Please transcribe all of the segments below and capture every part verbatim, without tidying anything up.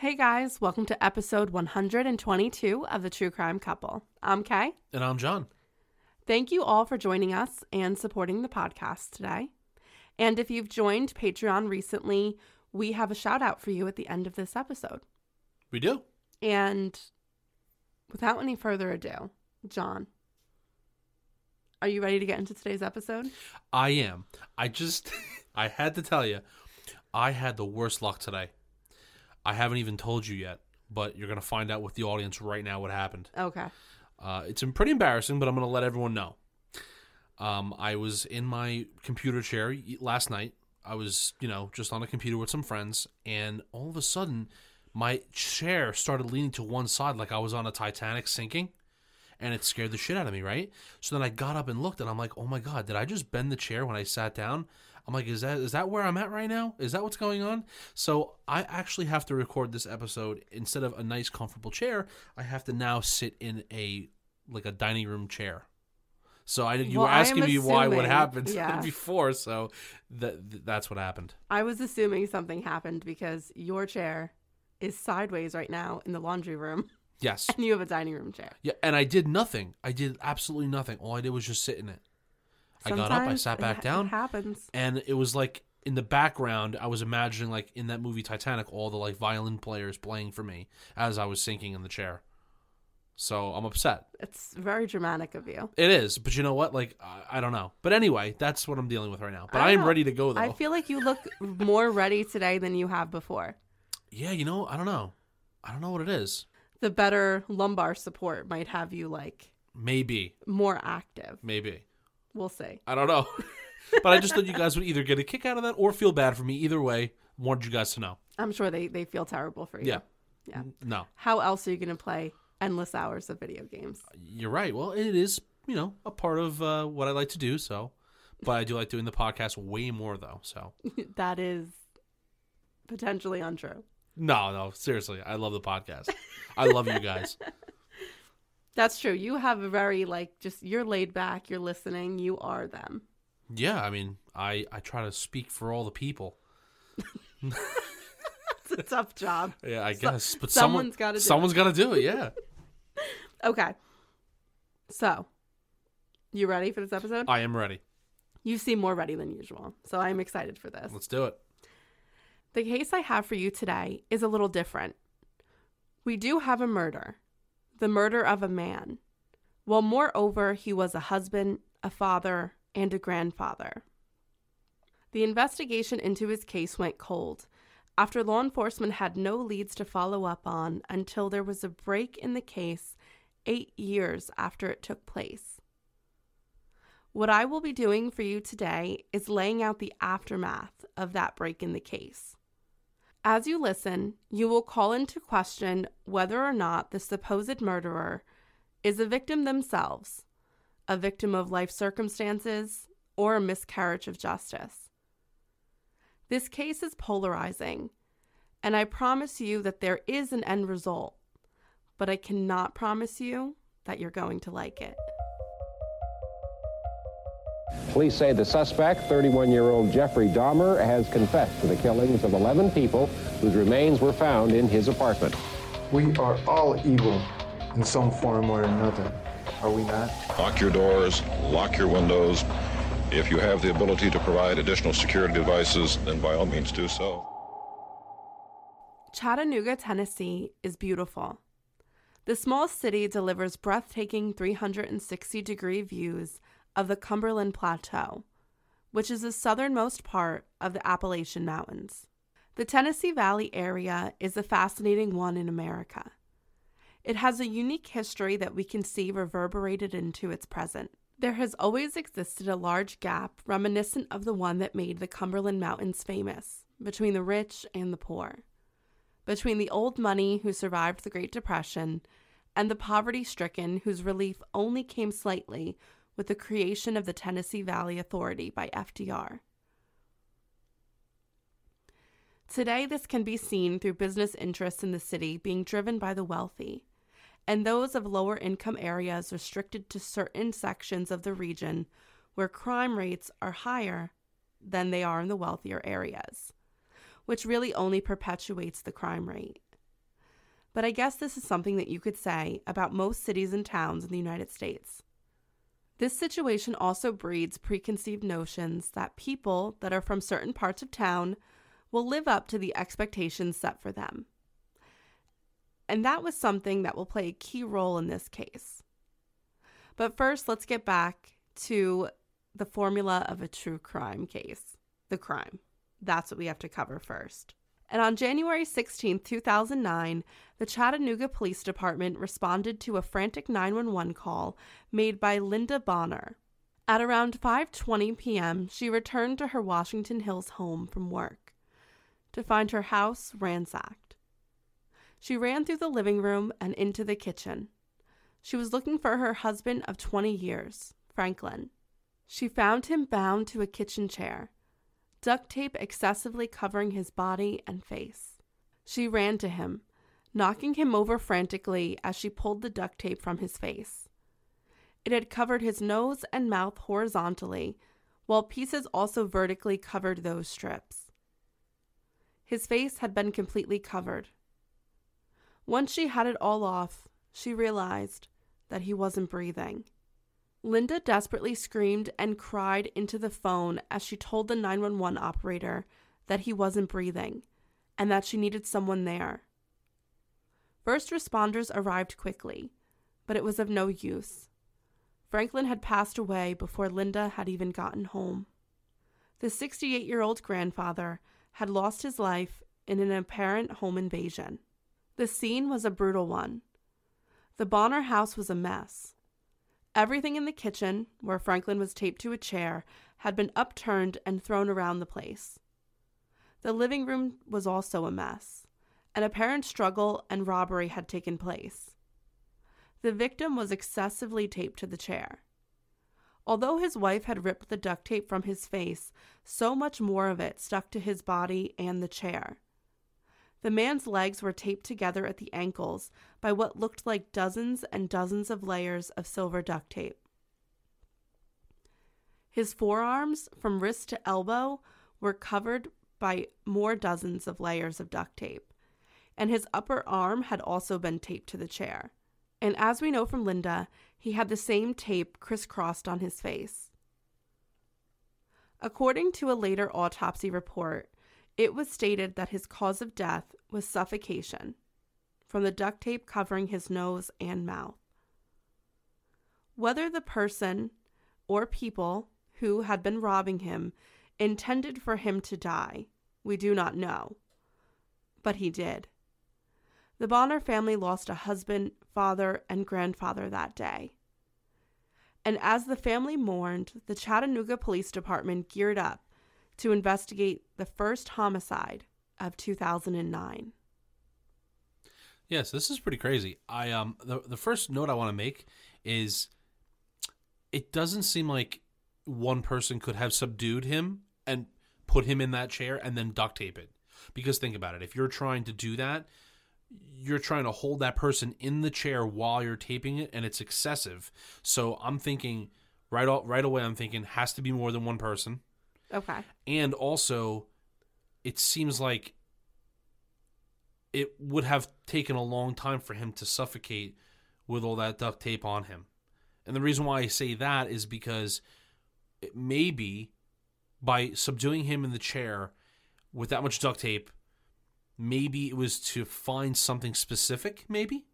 Hey guys, welcome to episode one hundred twenty-two of The True Crime Couple. I'm Kay. And I'm John. Thank you all for joining us and supporting the podcast today. And if you've joined Patreon recently, we have a shout out for you at the end of this episode. We do. And without any further ado, John, are you ready to get into today's episode? I am. I just, I had to tell you, I had the worst luck today. I haven't even told you yet, but you're going to find out with the audience right now what happened. Okay. Uh, it's pretty embarrassing, but I'm going to let everyone know. Um, I was in my computer chair last night. I was, you know, just on a computer with some friends, and all of a sudden, my chair started leaning to one side like I was on a Titanic sinking, and it scared the shit out of me, right? So then I got up and looked, and I'm like, oh my God, did I just bend the chair when I sat down? I'm like, is that is that where I'm at right now? Is that what's going on? So I actually have to record this episode instead of a nice, comfortable chair. I have to now sit in a like a dining room chair. So I you well, were asking me assuming, why what happened yeah. before, so th- th- that's what happened. I was assuming something happened because your chair is sideways right now in the laundry room. Yes, and you have a dining room chair. Yeah, and I did nothing. I did absolutely nothing. All I did was just sit in it. Sometimes I got up, I sat back it down, happens. And it was like in the background, I was imagining like in that movie Titanic, all the like violin players playing for me as I was sinking in the chair. So I'm upset. It's very dramatic of you. It is. But you know what? Like, I, I don't know. But anyway, that's what I'm dealing with right now. But I, I am ready to go, though. I feel like you look more ready today than you have before. Yeah, you know, I don't know. I don't know what it is. The better lumbar support might have you like. Maybe. More active. Maybe. We'll see. I don't know. But I just thought you guys would either get a kick out of that or feel bad for me. Either way, wanted you guys to know. I'm sure they, they feel terrible for you. Yeah. Yeah. No. How else are you going to play endless hours of video games? You're right. Well, it is, you know, a part of uh, what I like to do. So, but I do like doing the podcast way more, though. So that is potentially untrue. No, no. Seriously. I love the podcast. I love you guys. That's true. You have a very, like, just, you're laid back, you're listening, you are them. Yeah, I mean, I, I try to speak for all the people. It's a tough job. Yeah, I so, guess. But someone's someone, got to do someone's it. Someone's got to do it, yeah. Okay. So, you ready for this episode? I am ready. You seem more ready than usual, so I'm excited for this. Let's do it. The case I have for you today is a little different. We do have a murder. The murder of a man. Well, moreover, he was a husband, a father, and a grandfather. The investigation into his case went cold after law enforcement had no leads to follow up on until there was a break in the case eight years after it took place. What I will be doing for you today is laying out the aftermath of that break in the case. As you listen, you will call into question whether or not the supposed murderer is a victim themselves, a victim of life circumstances, or a miscarriage of justice. This case is polarizing, and I promise you that there is an end result, but I cannot promise you that you're going to like it. Police say the suspect, thirty-one-year-old Jeffrey Dahmer, has confessed to the killings of eleven people whose remains were found in his apartment. We are all evil in some form or another, are we not? Lock your doors, lock your windows. If you have the ability to provide additional security devices, then by all means do so. Chattanooga, Tennessee is beautiful. The small city delivers breathtaking three hundred sixty degree views of the Cumberland Plateau, which is the southernmost part of the Appalachian Mountains. The Tennessee Valley area is a fascinating one in America. It has a unique history that we can see reverberated into its present. There has always existed a large gap reminiscent of the one that made the Cumberland Mountains famous, between the rich and the poor, between the old money who survived the Great Depression and the poverty-stricken whose relief only came slightly with the creation of the Tennessee Valley Authority by F D R. Today, this can be seen through business interests in the city being driven by the wealthy, and those of lower income areas restricted to certain sections of the region where crime rates are higher than they are in the wealthier areas, which really only perpetuates the crime rate. but I guess this is something that you could say about most cities and towns in the United States. This situation also breeds preconceived notions that people that are from certain parts of town will live up to the expectations set for them. And that was something that will play a key role in this case. But first, let's get back to the formula of a true crime case, the crime. That's what we have to cover first. And on January sixteenth, two thousand nine, the Chattanooga Police Department responded to a frantic nine one one call made by Linda Bonner. At around five twenty p.m., she returned to her Washington Hills home from work to find her house ransacked. She ran through the living room and into the kitchen. She was looking for her husband of twenty years, Franklin. She found him bound to a kitchen chair, duct tape excessively covering his body and face. She ran to him, knocking him over frantically as she pulled the duct tape from his face. It had covered his nose and mouth horizontally, while pieces also vertically covered those strips. His face had been completely covered. Once she had it all off, she realized that he wasn't breathing. Linda desperately screamed and cried into the phone as she told the nine one one operator that he wasn't breathing and that she needed someone there. First responders arrived quickly, but it was of no use. Franklin had passed away before Linda had even gotten home. The sixty-eight-year-old grandfather had lost his life in an apparent home invasion. The scene was a brutal one. The Bonner house was a mess. Everything in the kitchen, where Franklin was taped to a chair, had been upturned and thrown around the place. The living room was also a mess. An apparent struggle and robbery had taken place. The victim was excessively taped to the chair. Although his wife had ripped the duct tape from his face, so much more of it stuck to his body and the chair. The man's legs were taped together at the ankles by what looked like dozens and dozens of layers of silver duct tape. His forearms, from wrist to elbow, were covered by more dozens of layers of duct tape, and his upper arm had also been taped to the chair. And as we know from Linda, he had the same tape crisscrossed on his face. According to a later autopsy report, it was stated that his cause of death was suffocation from the duct tape covering his nose and mouth. Whether the person or people who had been robbing him intended for him to die, we do not know, but he did. The Bonner family lost a husband, father, and grandfather that day. And as the family mourned, the Chattanooga Police Department geared up to investigate the first homicide of two thousand nine. Yes, this is pretty crazy. I um the, the first note I want to make is it doesn't seem like one person could have subdued him and put him in that chair and then duct tape it. Because think about it, if you're trying to do that, you're trying to hold that person in the chair while you're taping it, and it's excessive. So I'm thinking right all, right away I'm thinking has to be more than one person. Okay. And also, it seems like it would have taken a long time for him to suffocate with all that duct tape on him. And the reason why I say that is because it maybe by subduing him in the chair with that much duct tape, maybe it was to find something specific, maybe?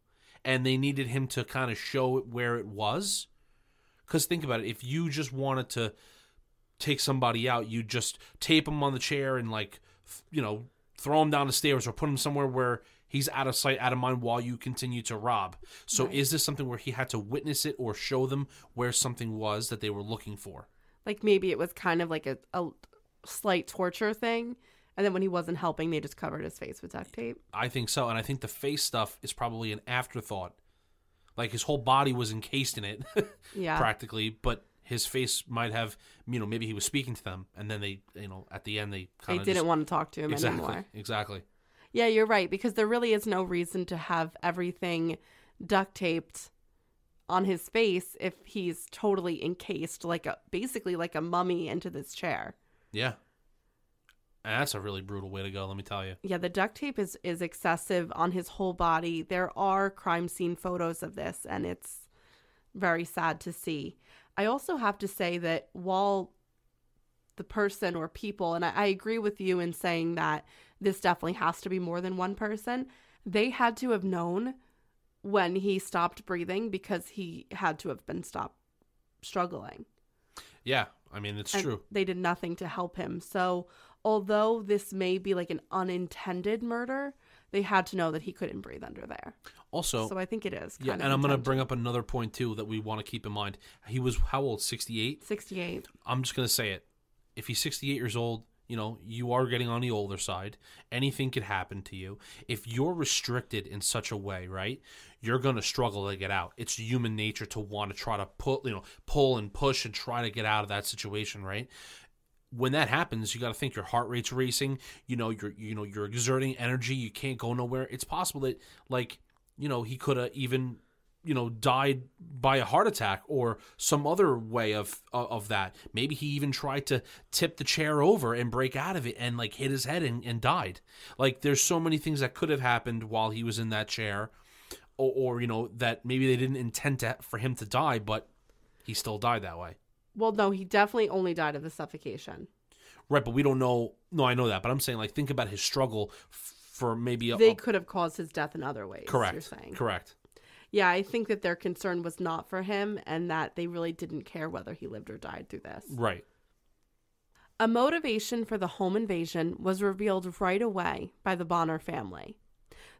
And they needed him to kind of show it where it was. Because think about it, if you just wanted to take somebody out, you just tape him on the chair and, like, you know, throw him down the stairs or put him somewhere where he's out of sight, out of mind while you continue to rob. So right. Is this something where he had to witness it or show them where something was that they were looking for? Like, maybe it was kind of like a, a slight torture thing, and then when he wasn't helping, they just covered his face with duct tape? I think so, and I think the face stuff is probably an afterthought. Like, his whole body was encased in it, yeah, practically, but his face might have, you know, maybe he was speaking to them, and then they, you know, at the end they kind of They didn't just... want to talk to him exactly, anymore. Exactly. Yeah, you're right, because there really is no reason to have everything duct taped on his face if he's totally encased, like a basically like a mummy into this chair. Yeah. That's a really brutal way to go, let me tell you. Yeah, the duct tape is, is excessive on his whole body. There are crime scene photos of this, and it's very sad to see. I also have to say that while the person or people, and I, I agree with you in saying that this definitely has to be more than one person, they had to have known when he stopped breathing, because he had to have been stopped struggling. Yeah, I mean, it's and true. They did nothing to help him, so... Although this may be like an unintended murder, they had to know that he couldn't breathe under there. Also, so I think it is. Kind yeah, of and I'm going to bring up another point too that we want to keep in mind. He was how old? sixty-eight sixty-eight I'm just going to say it. If he's sixty-eight years old, you know, you are getting on the older side. Anything could happen to you. If you're restricted in such a way, right, you're going to struggle to get out. It's human nature to want to try to pull, you know, pull and push and try to get out of that situation, right? When that happens, you got to think your heart rate's racing. You know, you're you know you're exerting energy. You can't go nowhere. It's possible that, like, you know, he could have even, you know, died by a heart attack or some other way of of that. Maybe he even tried to tip the chair over and break out of it and like hit his head and, and died. Like, there's so many things that could have happened while he was in that chair, or, or you know, that maybe they didn't intend to, for him to die, but he still died that way. Well, no, he definitely only died of the suffocation. Right, but we don't know. No, I know that, but I'm saying, like, think about his struggle f- for maybe a... They could have caused his death in other ways, correct, you're saying. Correct. Yeah, I think that their concern was not for him and that they really didn't care whether he lived or died through this. Right. A motivation for the home invasion was revealed right away by the Bonner family.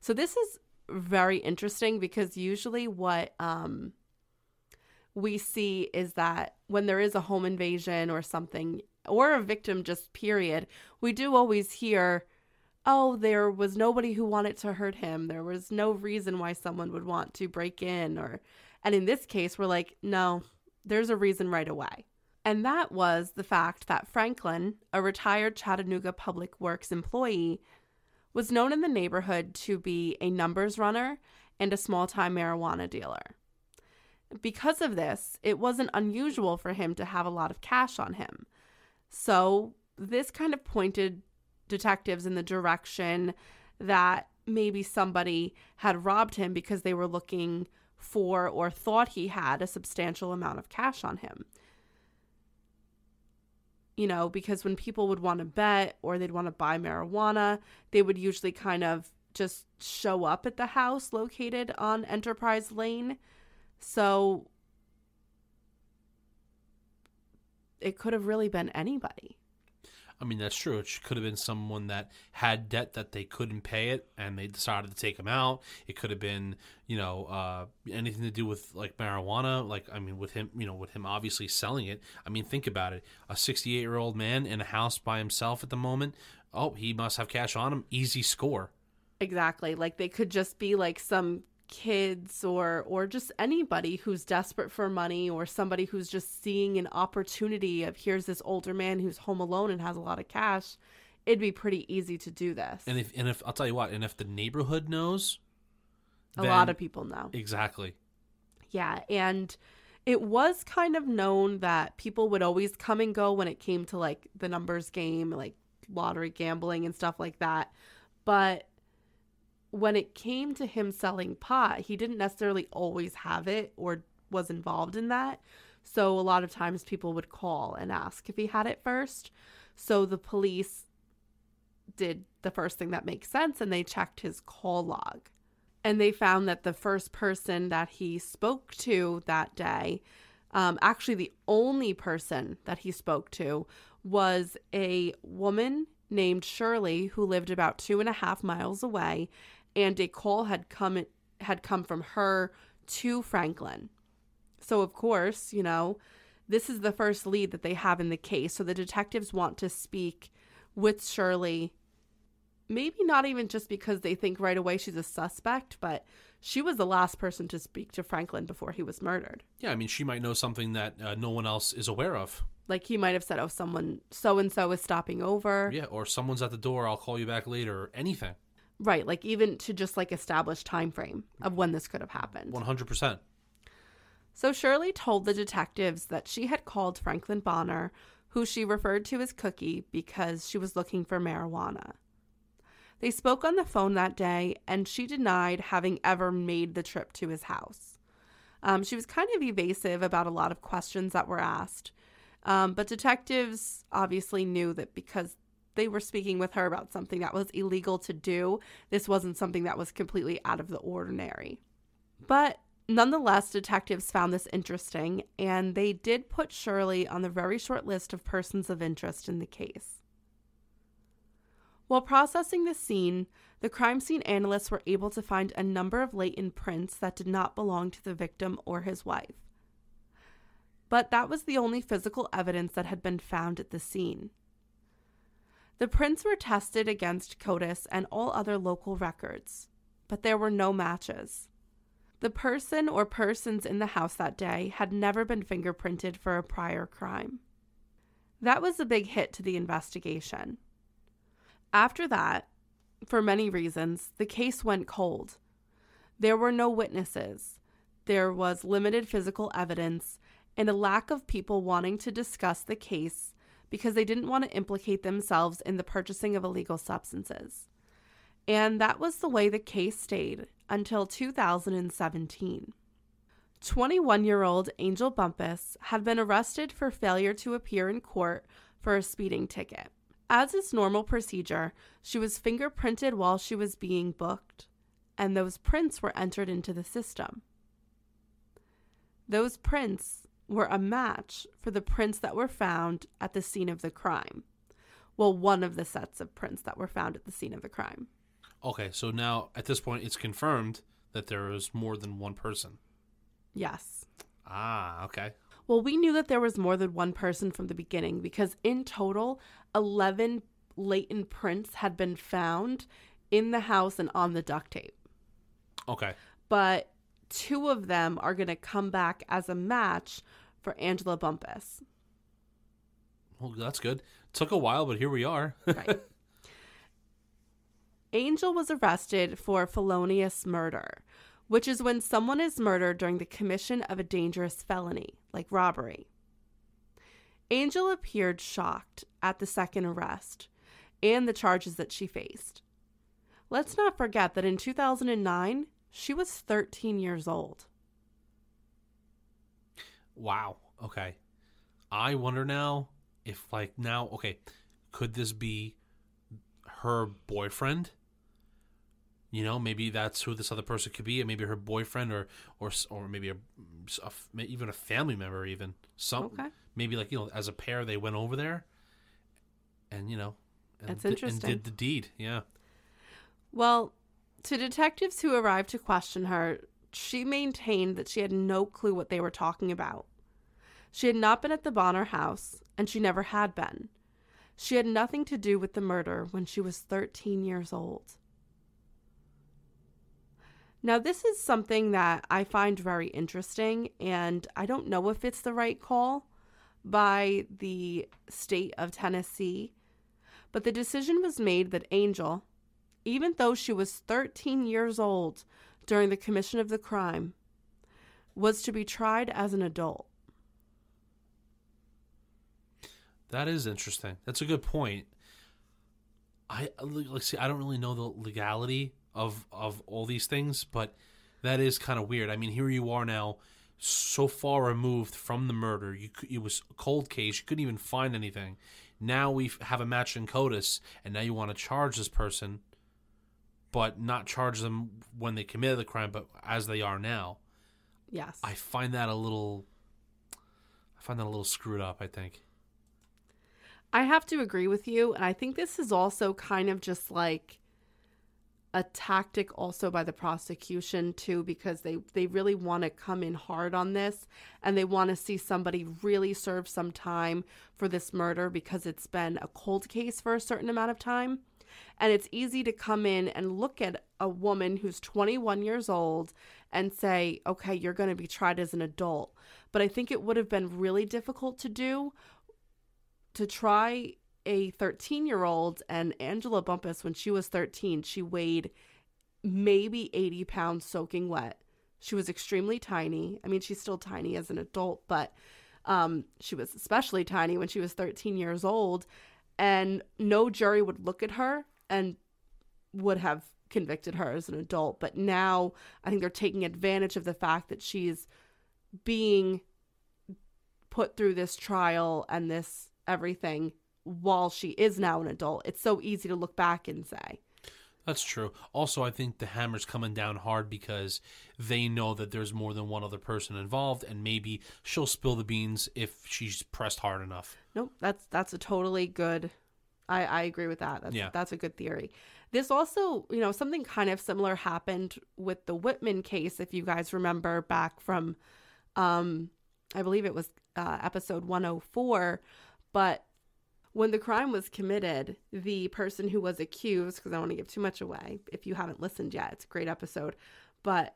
So this is very interesting because usually what... Um, we see is that when there is a home invasion or something, or a victim just period, we do always hear, oh, there was nobody who wanted to hurt him. There was no reason why someone would want to break in. or, And in this case, we're like, no, there's a reason right away. And that was the fact that Franklin, a retired Chattanooga Public Works employee, was known in the neighborhood to be a numbers runner and a small-time marijuana dealer. Because of this, it wasn't unusual for him to have a lot of cash on him. So this kind of pointed detectives in the direction that maybe somebody had robbed him because they were looking for or thought he had a substantial amount of cash on him. You know, because when people would want to bet or they'd want to buy marijuana, they would usually kind of just show up at the house located on Enterprise Lane. So it could have really been anybody. I mean, that's true. It could have been someone that had debt that they couldn't pay it and they decided to take him out. It could have been, you know, uh, anything to do with like marijuana. Like, I mean, with him, you know, with him obviously selling it. I mean, think about it. A sixty-eight-year-old man in a house by himself at the moment. Oh, he must have cash on him. Easy score. Exactly. Like, they could just be like some... kids or or just anybody who's desperate for money, or somebody who's just seeing an opportunity of, here's this older man who's home alone and has a lot of cash. It'd be pretty easy to do this. And if and if I'll tell you what, and if the neighborhood knows, a lot of people know. Exactly. Yeah, and it was kind of known that people would always come and go when it came to like the numbers game, like lottery gambling and stuff like that. But when it came to him selling pot, he didn't necessarily always have it or was involved in that. So a lot of times people would call and ask if he had it first. So the police did the first thing that makes sense, and they checked his call log. And they found that the first person that he spoke to that day, um, actually the only person that he spoke to, was a woman named Shirley, who lived about two and a half miles away. And a call had come had come from her to Franklin. So, of course, you know, this is the first lead that they have in the case. So the detectives want to speak with Shirley, maybe not even just because they think right away she's a suspect, but she was the last person to speak to Franklin before he was murdered. Yeah, I mean, she might know something that uh, no one else is aware of. Like, he might have said, oh, someone so-and-so is stopping over. Yeah, or someone's at the door, I'll call you back later, or anything. Right, like, even to just, like, establish time frame of when this could have happened. one hundred percent. So Shirley told the detectives that she had called Franklin Bonner, who she referred to as Cookie because she was looking for marijuana. They spoke on the phone that day, and she denied having ever made the trip to his house. Um, she was kind of evasive about a lot of questions that were asked, um, but detectives obviously knew that because they were speaking with her about something that was illegal to do, this wasn't something that was completely out of the ordinary. But nonetheless, detectives found this interesting, and they did put Shirley on the very short list of persons of interest in the case. While processing the scene, the crime scene analysts were able to find a number of latent prints that did not belong to the victim or his wife. But that was the only physical evidence that had been found at the scene. The prints were tested against CODIS and all other local records, but there were no matches. The person or persons in the house that day had never been fingerprinted for a prior crime. That was a big hit to the investigation. After that, for many reasons, the case went cold. There were no witnesses, there was limited physical evidence, and a lack of people wanting to discuss the case because they didn't want to implicate themselves in the purchasing of illegal substances. And that was the way the case stayed until two thousand seventeen. twenty-one-year-old Angel Bumpus had been arrested for failure to appear in court for a speeding ticket. As is normal procedure, she was fingerprinted while she was being booked, and those prints were entered into the system. Those prints were a match for the prints that were found at the scene of the crime. Well, one of the sets of prints that were found at the scene of the crime. Okay, so now at this point it's confirmed that there is more than one person. Yes. Ah, okay. Well, we knew that there was more than one person from the beginning because in total, eleven latent prints had been found in the house and on the duct tape. Okay. But two of them are going to come back as a match for Angela Bumpus. Well, that's good. Took a while, but here we are. Right. Angel was arrested for felonious murder, which is when someone is murdered during the commission of a dangerous felony, like robbery. Angel appeared shocked at the second arrest and the charges that she faced. Let's not forget that in two thousand nine, she was thirteen years old. Wow. Okay. I wonder now if, like, now, okay, could this be her boyfriend? You know, maybe that's who this other person could be, and maybe her boyfriend, or or or maybe a, a, even a family member, even some, okay. Maybe like, you know, as a pair they went over there, and you know, and, that's interesting. Di- and did the deed, yeah. Well, to detectives who arrived to question her, she maintained that she had no clue what they were talking about. She had not been at the Bonner house, and she never had been. She had nothing to do with the murder when she was thirteen years old. Now, this is something that I find very interesting, and I don't know if it's the right call by the state of Tennessee, but the decision was made that Angel, even though she was thirteen years old during the commission of the crime, was to be tried as an adult. That is interesting. That's a good point. I like, see, I don't really know the legality Of, of all these things, but that is kind of weird. I mean, here you are now, so far removed from the murder. You It was a cold case. You couldn't even find anything. Now we have a match in CODIS, and now you want to charge this person, but not charge them when they committed the crime, but as they are now. Yes. I find that a little, I find that a little screwed up, I think. I have to agree with you, and I think this is also kind of just like a tactic also by the prosecution too, because they, they really want to come in hard on this, and they want to see somebody really serve some time for this murder because it's been a cold case for a certain amount of time. And it's easy to come in and look at a woman who's twenty-one years old and say, okay, you're going to be tried as an adult. But I think it would have been really difficult to do, to try a thirteen-year-old, and Angela Bumpus, when she was thirteen, she weighed maybe eighty pounds soaking wet. She was extremely tiny. I mean, she's still tiny as an adult, but Um, she was especially tiny when she was thirteen years old, and no jury would look at her and would have convicted her as an adult. But now I think they're taking advantage of the fact that she's being put through this trial and this everything while she is now an adult. It's so easy to look back and say. That's true. Also, I think the hammer's coming down hard because they know that there's more than one other person involved, and maybe she'll spill the beans if she's pressed hard enough. Nope, that's that's a totally good... I, I agree with that. That's, yeah. That's a good theory. This also, you know, something kind of similar happened with the Whitman case, if you guys remember back from, um, I believe it was uh, episode one oh four, but... when the crime was committed, the person who was accused, because I don't want to give too much away, if you haven't listened yet, it's a great episode, but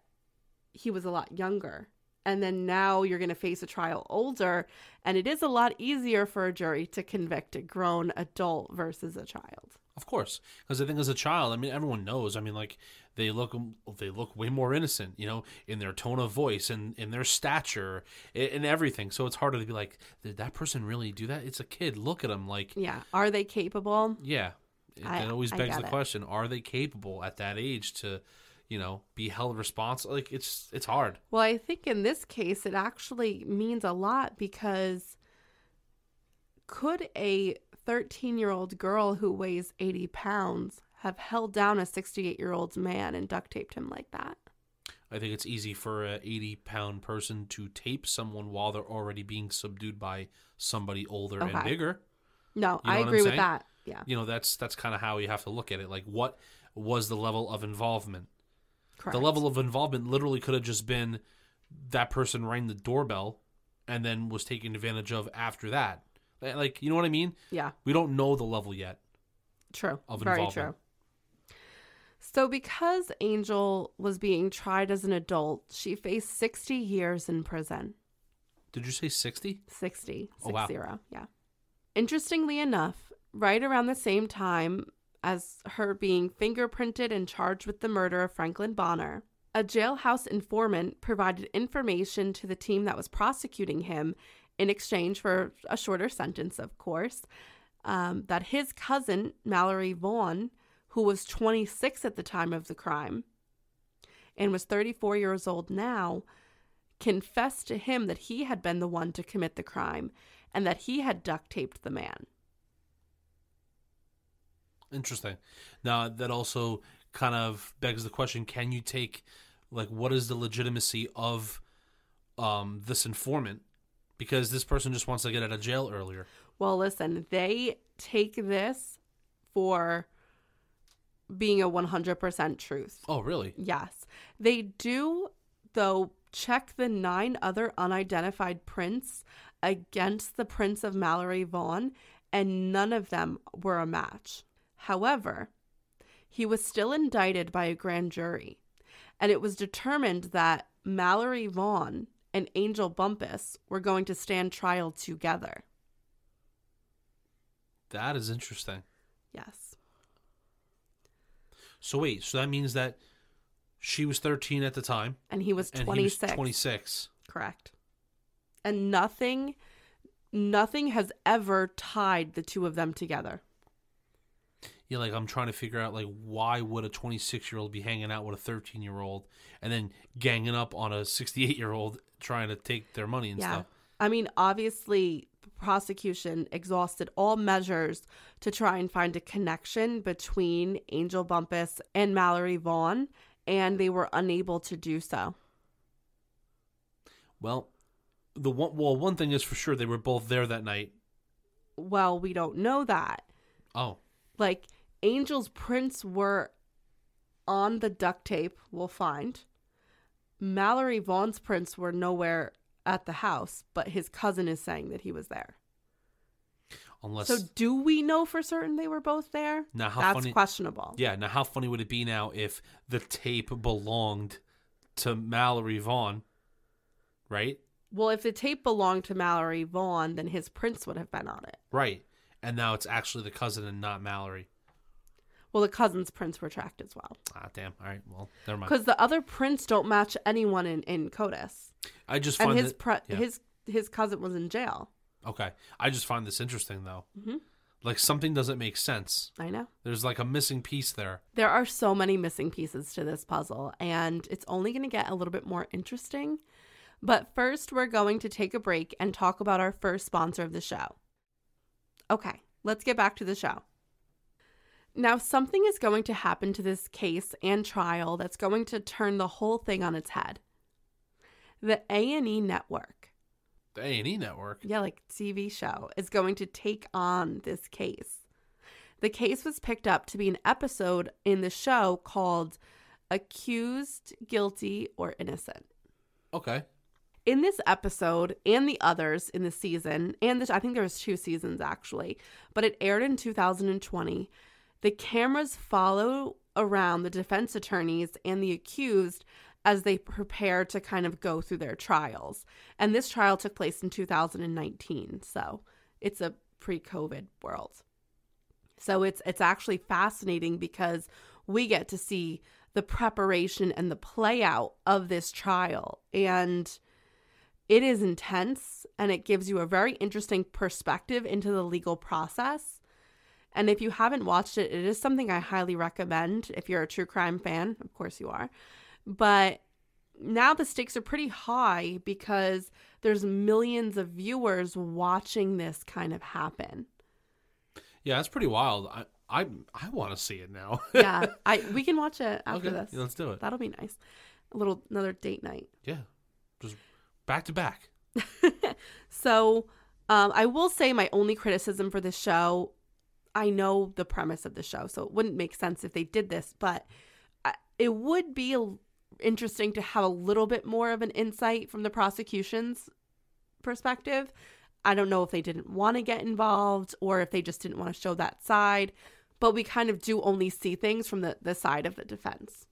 he was a lot younger. And then now you're going to face a trial older, and it is a lot easier for a jury to convict a grown adult versus a child. Of course, because I think as a child, I mean, everyone knows. I mean, like, they look they look way more innocent, you know, in their tone of voice and in their stature and everything. So it's harder to be like, did that person really do that? It's a kid. Look at them. Like, yeah. Are they capable? Yeah. It, I, it always begs the it. question, are they capable at that age to, you know, be held responsible? Like, it's it's hard. Well, I think in this case, it actually means a lot, because could a thirteen-year-old girl who weighs eighty pounds have held down a sixty-eight-year-old man and duct taped him like that? I think it's easy for an eighty-pound person to tape someone while they're already being subdued by somebody older okay. and bigger. No, you know I agree with that. Yeah, you know, that's that's kind of how you have to look at it. Like, what was the level of involvement? Correct. The level of involvement literally could have just been that person rang the doorbell and then was taken advantage of after that. Like, you know what I mean? Yeah. We don't know the level yet. True. Of involvement. Very true. So because Angel was being tried as an adult, she faced sixty years in prison. Did you say sixty? sixty. Oh, six wow. Zero. Yeah. Interestingly enough, right around the same time as her being fingerprinted and charged with the murder of Franklin Bonner, a jailhouse informant provided information to the team that was prosecuting him in exchange for a shorter sentence, of course, um, that his cousin, Mallory Vaughn, who was twenty-six at the time of the crime and was thirty-four years old now, confessed to him that he had been the one to commit the crime and that he had duct taped the man. Interesting. Now, that also kind of begs the question, can you take, like, what is the legitimacy of um, this informant? Because this person just wants to get out of jail earlier. Well, listen, they take this for being a one hundred percent truth. Oh, really? Yes. They do, though, check the nine other unidentified prints against the prints of Mallory Vaughn, and none of them were a match. However, he was still indicted by a grand jury, and it was determined that Mallory Vaughn and Angel Bumpus were going to stand trial together. That is interesting. Yes. So wait, so that means that she was thirteen at the time. And he was twenty-six. And he was twenty-six. Correct. And nothing, nothing has ever tied the two of them together. Yeah, like, I'm trying to figure out, like, why would a twenty-six-year-old be hanging out with a thirteen-year-old and then ganging up on a sixty-eight-year-old trying to take their money and yeah. stuff? I mean, obviously, the prosecution exhausted all measures to try and find a connection between Angel Bumpus and Mallory Vaughn, and they were unable to do so. Well, the one, well, one thing is for sure, they were both there that night. Well, we don't know that. Oh. Like... Angel's prints were on the duct tape, we'll find. Mallory Vaughn's prints were nowhere at the house, but his cousin is saying that he was there. Unless, so do we know for certain they were both there? Now, how That's funny, questionable. Yeah, now how funny would it be now if the tape belonged to Mallory Vaughn, right? Well, if the tape belonged to Mallory Vaughn, then his prints would have been on it. Right, and now it's actually the cousin and not Mallory. Well, the cousin's prints were tracked as well. Ah, damn. All right. Well, never mind. Because the other prints don't match anyone in, in CODIS. I just find and his that... Pre- yeah. his his cousin was in jail. Okay. I just find this interesting, though. Mm-hmm. Like, something doesn't make sense. I know. There's, like, a missing piece there. There are so many missing pieces to this puzzle, and it's only going to get a little bit more interesting. But first, we're going to take a break and talk about our first sponsor of the show. Okay, let's get back to the show. Now, something is going to happen to this case and trial that's going to turn the whole thing on its head. The A and E Network. The A and E Network? Yeah, like T V show, is going to take on this case. The case was picked up to be an episode in the show called Accused, Guilty or Innocent. Okay. In this episode and the others in the season, and this, I think there was two seasons actually, but it aired in two thousand twenty, the cameras follow around the defense attorneys and the accused as they prepare to kind of go through their trials. And this trial took place in two thousand nineteen, so it's a pre-COVID world. So it's it's actually fascinating because we get to see the preparation and the play out of this trial. And it is intense, and it gives you a very interesting perspective into the legal process. And if you haven't watched it, it is something I highly recommend if you're a true crime fan. Of course you are. But now the stakes are pretty high because there's millions of viewers watching this kind of happen. Yeah, that's pretty wild. I I, I want to see it now. yeah, I we can watch it after okay, this. Yeah, let's do it. That'll be nice. A little another date night. Yeah, just back to back. So um, I will say my only criticism for this show, I know the premise of the show, so it wouldn't make sense if they did this, but it would be interesting to have a little bit more of an insight from the prosecution's perspective. I don't know if they didn't want to get involved or if they just didn't want to show that side, but we kind of do only see things from the, the side of the defense.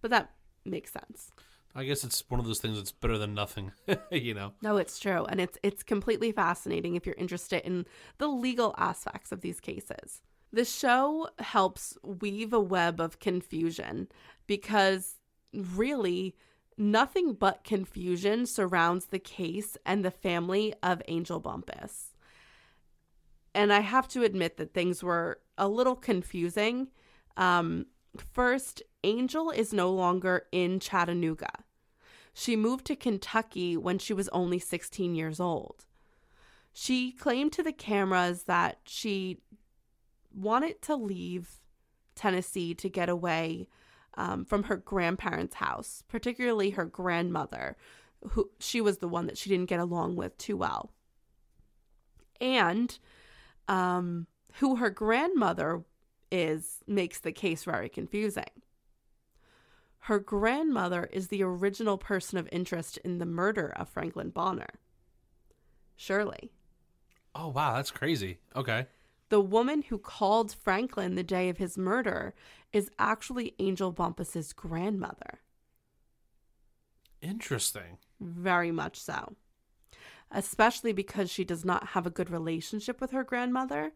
But that makes sense. I guess it's one of those things that's better than nothing, you know? No, it's true. And it's it's completely fascinating if you're interested in the legal aspects of these cases. The show helps weave a web of confusion because really nothing but confusion surrounds the case and the family of Angel Bumpus. And I have to admit that things were a little confusing. Um, first, Angel is no longer in Chattanooga. She moved to Kentucky when she was only sixteen years old. She claimed to the cameras that she wanted to leave Tennessee to get away um, from her grandparents' house, particularly her grandmother, who she was the one that she didn't get along with too well, and um, who her grandmother is makes the case very confusing. Her grandmother is the original person of interest in the murder of Franklin Bonner, Shirley. Oh, wow. That's crazy. Okay. The woman who called Franklin the day of his murder is actually Angel Bumpus's grandmother. Interesting. Very much so. Especially because she does not have a good relationship with her grandmother,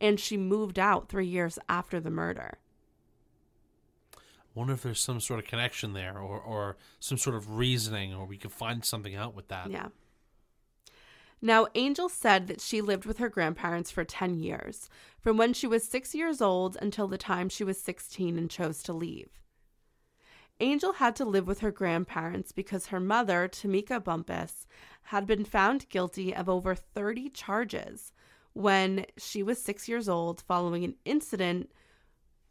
and she moved out three years after the murder. Wonder if there's some sort of connection there or, or some sort of reasoning, or we could find something out with that. Yeah. Now, Angel said that she lived with her grandparents for ten years, from when she was six years old until the time she was sixteen and chose to leave. Angel had to live with her grandparents because her mother, Tamika Bumpus, had been found guilty of over thirty charges when she was six years old following an incident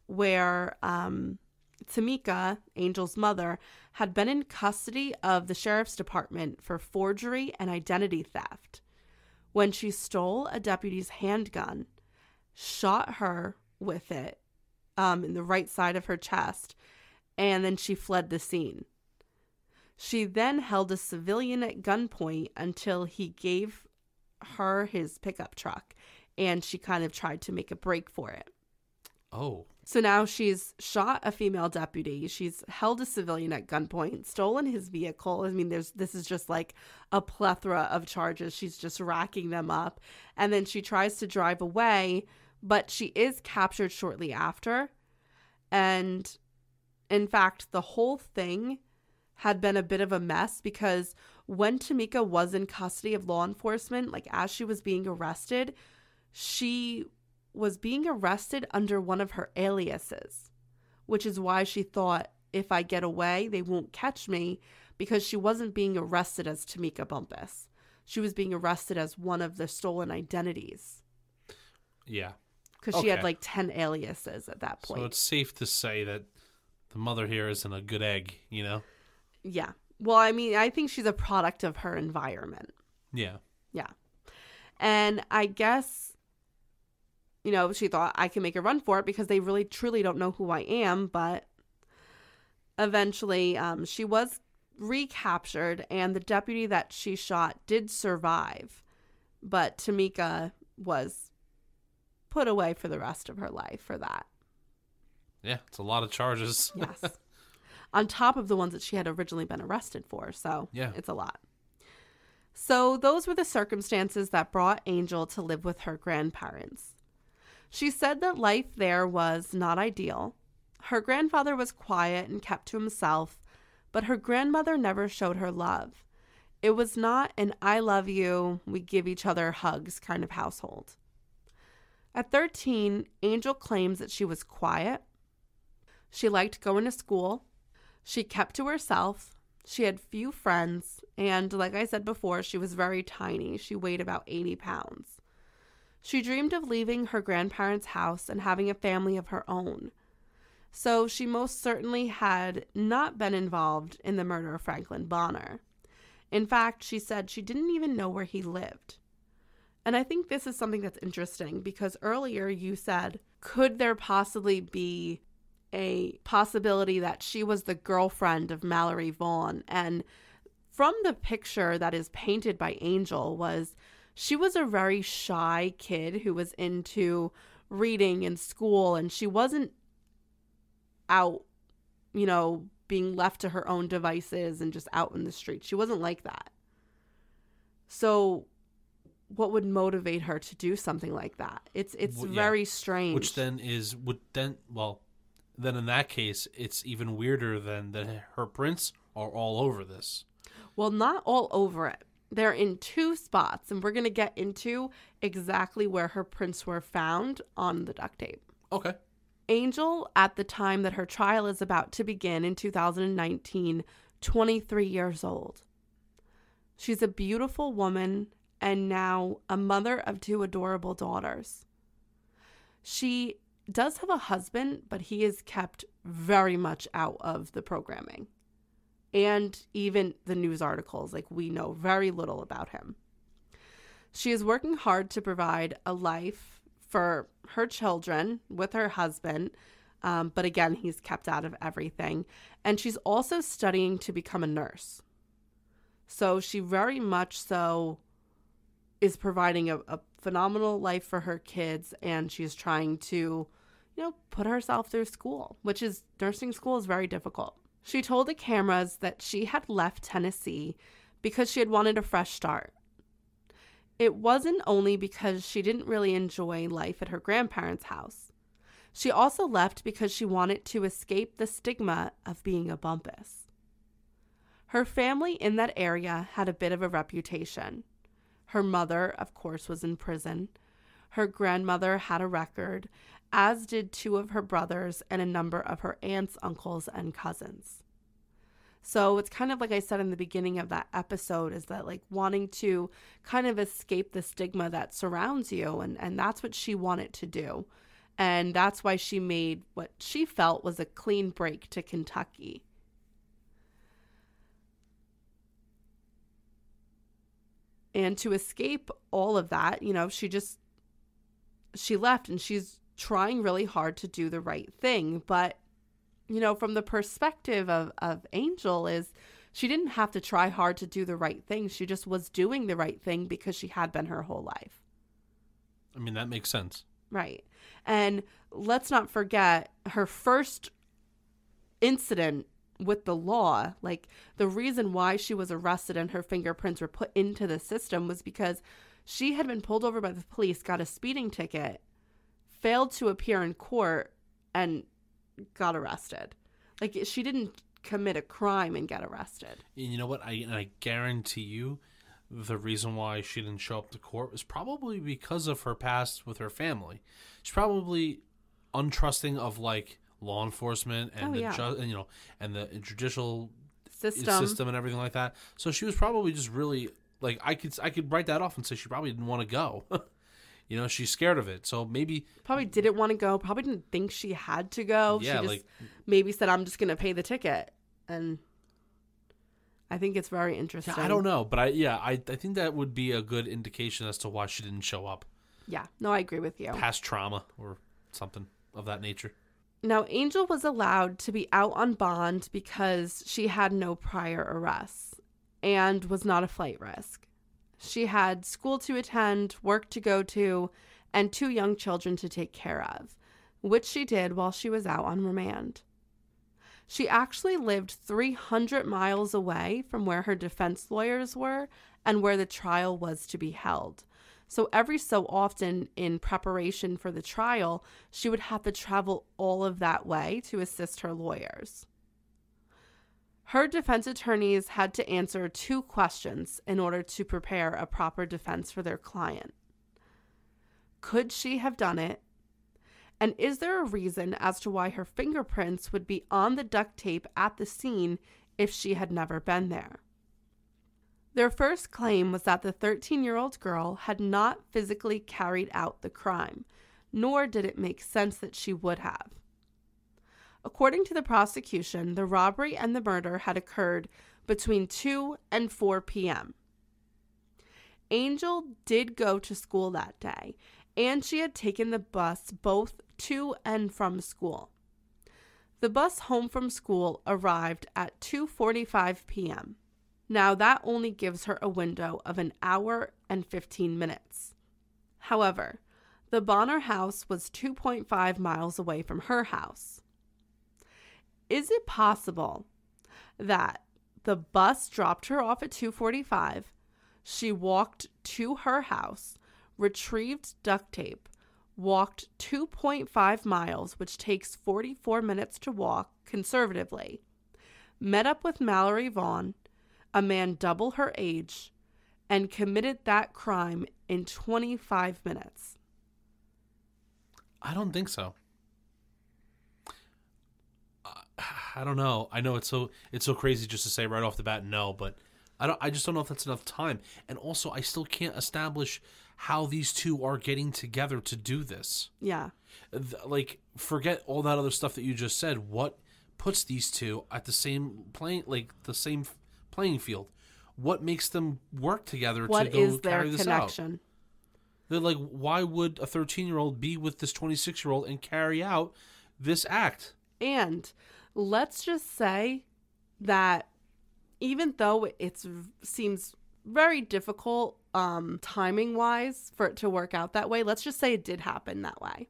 where um, Tamika, Angel's mother, had been in custody of the sheriff's department for forgery and identity theft when she stole a deputy's handgun, shot her with it um, in the right side of her chest, and then she fled the scene. She then held a civilian at gunpoint until he gave her his pickup truck, and she kind of tried to make a break for it. Oh. So now she's shot a female deputy. She's held a civilian at gunpoint, stolen his vehicle. I mean, there's this is just like a plethora of charges. She's just racking them up. And then she tries to drive away, but she is captured shortly after. And in fact, the whole thing had been a bit of a mess because when Tamika was in custody of law enforcement, like as she was being arrested, she was being arrested under one of her aliases, which is why she thought, if I get away, they won't catch me, because she wasn't being arrested as Tamika Bumpus. She was being arrested as one of the stolen identities. Yeah. Because okay. she had like ten aliases at that point. So it's safe to say that the mother here isn't a good egg, you know? Yeah. Well, I mean, I think she's a product of her environment. Yeah. Yeah. And I guess, you know, she thought I can make a run for it because they really truly don't know who I am. But eventually um, she was recaptured and the deputy that she shot did survive. But Tamika was put away for the rest of her life for that. Yeah, it's a lot of charges. Yes. On top of the ones that she had originally been arrested for. So yeah. It's a lot. So those were the circumstances that brought Angel to live with her grandparents. She said that life there was not ideal. Her grandfather was quiet and kept to himself, but her grandmother never showed her love. It was not an I love you, we give each other hugs kind of household. At thirteen, Angel claims that she was quiet. She liked going to school. She kept to herself. She had few friends. And like I said before, she was very tiny. She weighed about eighty pounds. She dreamed of leaving her grandparents' house and having a family of her own. So she most certainly had not been involved in the murder of Franklin Bonner. In fact, she said she didn't even know where he lived. And I think this is something that's interesting because earlier you said, could there possibly be a possibility that she was the girlfriend of Mallory Vaughn? And from the picture that is painted by Angel was she was a very shy kid who was into reading and school, and she wasn't out, you know, being left to her own devices and just out in the street. She wasn't like that. So what would motivate her to do something like that? It's it's well, yeah. very strange. Which then is would then well Then in that case, it's even weirder than that her prints are all over this. Well, not all over it. They're in two spots, and we're going to get into exactly where her prints were found on the duct tape. Okay. Angel, at the time that her trial is about to begin in two thousand nineteen, twenty-three years old. She's a beautiful woman and now a mother of two adorable daughters. She does have a husband, but he is kept very much out of the programming and even the news articles. Like, we know very little about him. She is working hard to provide a life for her children with her husband, um, but again, he's kept out of everything. And she's also studying to become a nurse. So she very much so is providing a, a phenomenal life for her kids, and she's trying to, you know, put herself through school, which is, nursing school is very difficult. She told the cameras that she had left Tennessee because she had wanted a fresh start. It wasn't only because she didn't really enjoy life at her grandparents' house. She also left because she wanted to escape the stigma of being a Bumpus. Her family in that area had a bit of a reputation. Her mother, of course, was in prison. Her grandmother had a record, as did two of her brothers and a number of her aunts, uncles, and cousins. So it's kind of like I said in the beginning of that episode, is that like wanting to kind of escape the stigma that surrounds you, and, and that's what she wanted to do. And that's why she made what she felt was a clean break to Kentucky. And to escape all of that, you know, she just, she left, and she's trying really hard to do the right thing. But, you know, from the perspective of, of Angel is she didn't have to try hard to do the right thing. She just was doing the right thing because she had been her whole life. I mean, that makes sense. Right. And let's not forget her first incident with the law. Like, the reason why she was arrested and her fingerprints were put into the system was because she had been pulled over by the police, got a speeding ticket, failed to appear in court, and got arrested. Like, she didn't commit a crime and get arrested. And you know what? I, I guarantee you the reason why she didn't show up to court was probably because of her past with her family. She's probably untrusting of, like, law enforcement and, oh, the yeah. ju- and, you know, and the judicial system. system and everything like that. So she was probably just really, like, I could I could write that off and say she probably didn't want to go. You know, she's scared of it. So maybe... Probably didn't want to go. Probably didn't think she had to go. Yeah, she just like, maybe said, I'm just going to pay the ticket. And I think it's very interesting. Yeah, I don't know. But I yeah, I, I think that would be a good indication as to why she didn't show up. Yeah. No, I agree with you. Past trauma or something of that nature. Now, Angel was allowed to be out on bond because she had no prior arrests and was not a flight risk. She had school to attend, work to go to, and two young children to take care of, which she did while she was out on remand. She actually lived three hundred miles away from where her defense lawyers were and where the trial was to be held. So every so often in preparation for the trial, she would have to travel all of that way to assist her lawyers. Her defense attorneys had to answer two questions in order to prepare a proper defense for their client. Could she have done it? And is there a reason as to why her fingerprints would be on the duct tape at the scene if she had never been there? Their first claim was that the thirteen-year-old girl had not physically carried out the crime, nor did it make sense that she would have. According to the prosecution, the robbery and the murder had occurred between two and four p.m. Angel did go to school that day, and she had taken the bus both to and from school. The bus home from school arrived at two forty-five p.m. Now, that only gives her a window of an hour and fifteen minutes. However, the Bonner house was two point five miles away from her house. Is it possible that the bus dropped her off at two forty-five, she walked to her house, retrieved duct tape, walked two point five miles, which takes forty-four minutes to walk conservatively, met up with Mallory Vaughn, a man double her age, and committed that crime in twenty-five minutes? I don't think so. I don't know. I know it's so it's so crazy just to say right off the bat no, but I don't. I just don't know if that's enough time. And also, I still can't establish how these two are getting together to do this. Yeah. Like, forget all that other stuff that you just said. What puts these two at the same playing, like the same playing field? What makes them work together what to go carry this out? What is their connection? They're like, why would a thirteen-year-old be with this twenty-six-year-old and carry out this act? And let's just say that even though it seems very difficult um, timing-wise for it to work out that way, let's just say it did happen that way.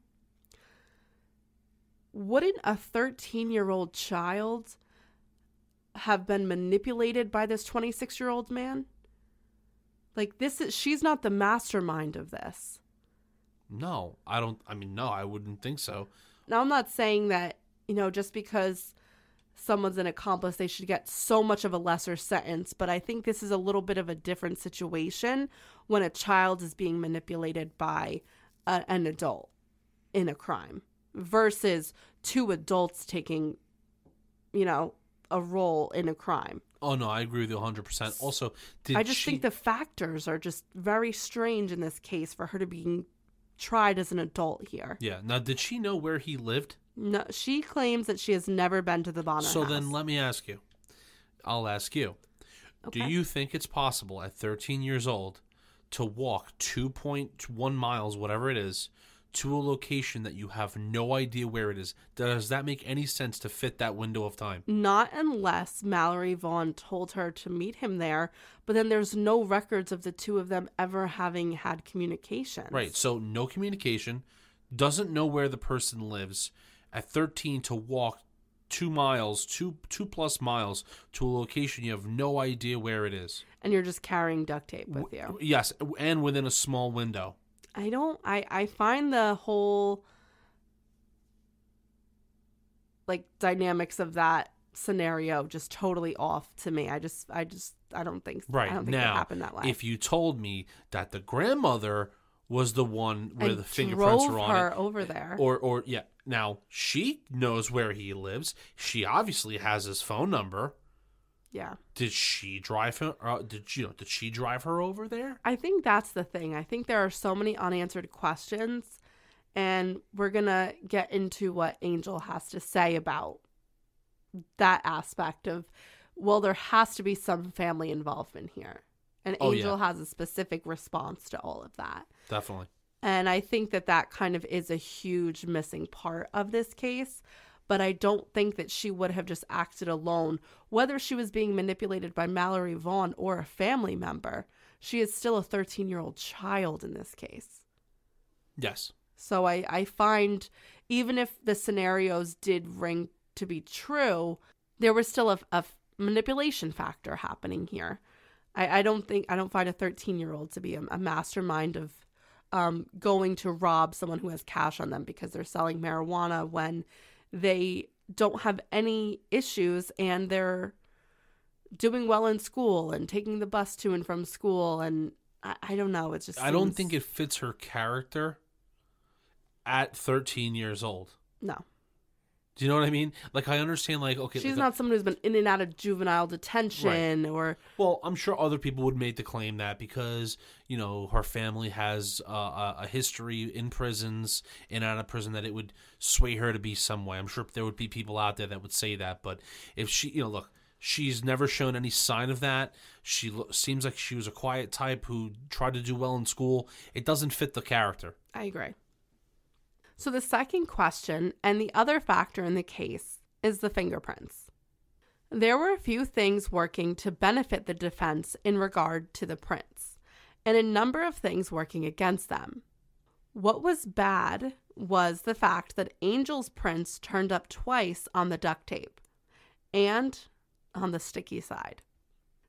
Wouldn't a thirteen-year-old child have been manipulated by this twenty-six-year-old man? Like, this is, she's not the mastermind of this. No, I don't, I mean, no, I wouldn't think so. Now, I'm not saying that, you know, just because someone's an accomplice, they should get so much of a lesser sentence. But I think this is a little bit of a different situation when a child is being manipulated by a, an adult in a crime versus two adults taking, you know, a role in a crime. Oh, no, I agree with you one hundred percent. Also, did I just she... think the factors are just very strange in this case for her to be tried as an adult here. Yeah. Now, did she know where he lived? No, she claims that she has never been to the Bonner house. So then let me ask you. I'll ask you. Okay. Do you think it's possible at thirteen years old to walk two point one miles, whatever it is, to a location that you have no idea where it is? Does that make any sense to fit that window of time? Not unless Mallory Vaughn told her to meet him there, but then there's no records of the two of them ever having had communication. Right, so no communication, doesn't know where the person lives. At thirteen, to walk two miles, two two plus miles to a location you have no idea where it is, and you're just carrying duct tape with you. Yes, and within a small window. I don't. I I find the whole like dynamics of that scenario just totally off to me. I just, I just, I don't think, right. I don't think now, it happened that way. If you told me that the grandmother was the one where and the fingerprints were on her it, over there, or, or yeah, now she knows where he lives. She obviously has his phone number. Yeah. Did she drive her? Uh, did you know? Did she drive her over there? I think that's the thing. I think there are so many unanswered questions, and we're gonna get into what Angel has to say about that aspect of, well, there has to be some family involvement here, and oh, Angel yeah. has a specific response to all of that. Definitely. And I think that that kind of is a huge missing part of this case. But I don't think that she would have just acted alone. Whether she was being manipulated by Mallory Vaughn or a family member, she is still a thirteen-year-old child in this case. Yes. So I, I find, even if the scenarios did ring to be true, there was still a, a manipulation factor happening here. I, I don't think I don't find a thirteen-year-old to be a, a mastermind of um, going to rob someone who has cash on them because they're selling marijuana when they don't have any issues and they're doing well in school and taking the bus to and from school. And I, I don't know. It's just, I seems... don't think it fits her character at thirteen years old. No. Do you know what I mean? Like, I understand, like, okay. She's like not a... someone who's been in and out of juvenile detention right. or. Well, I'm sure other people would make the claim that because, you know, her family has uh, a history in prisons, in and out of prison, that it would sway her to be some way. I'm sure there would be people out there that would say that. But if she, you know, look, she's never shown any sign of that. She lo- seems like she was a quiet type who tried to do well in school. It doesn't fit the character. I agree. So the second question, and the other factor in the case, is the fingerprints. There were a few things working to benefit the defense in regard to the prints, and a number of things working against them. What was bad was the fact that Angel's prints turned up twice on the duct tape and on the sticky side.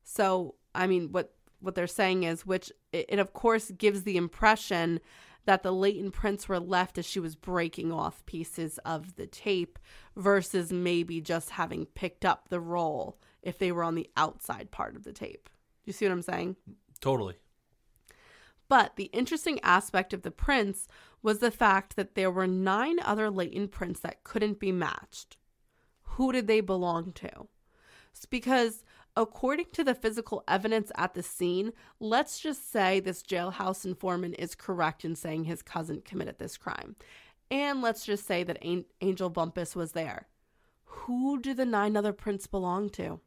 So, I mean, what, what they're saying is, which it, it of course gives the impression that the latent prints were left as she was breaking off pieces of the tape versus maybe just having picked up the roll if they were on the outside part of the tape. You see what I'm saying? Totally. But the interesting aspect of the prints was the fact that there were nine other latent prints that couldn't be matched. Who did they belong to? It's because according to the physical evidence at the scene, let's just say this jailhouse informant is correct in saying his cousin committed this crime. And let's just say that Angel Bumpus was there. Who do the nine other prints belong to?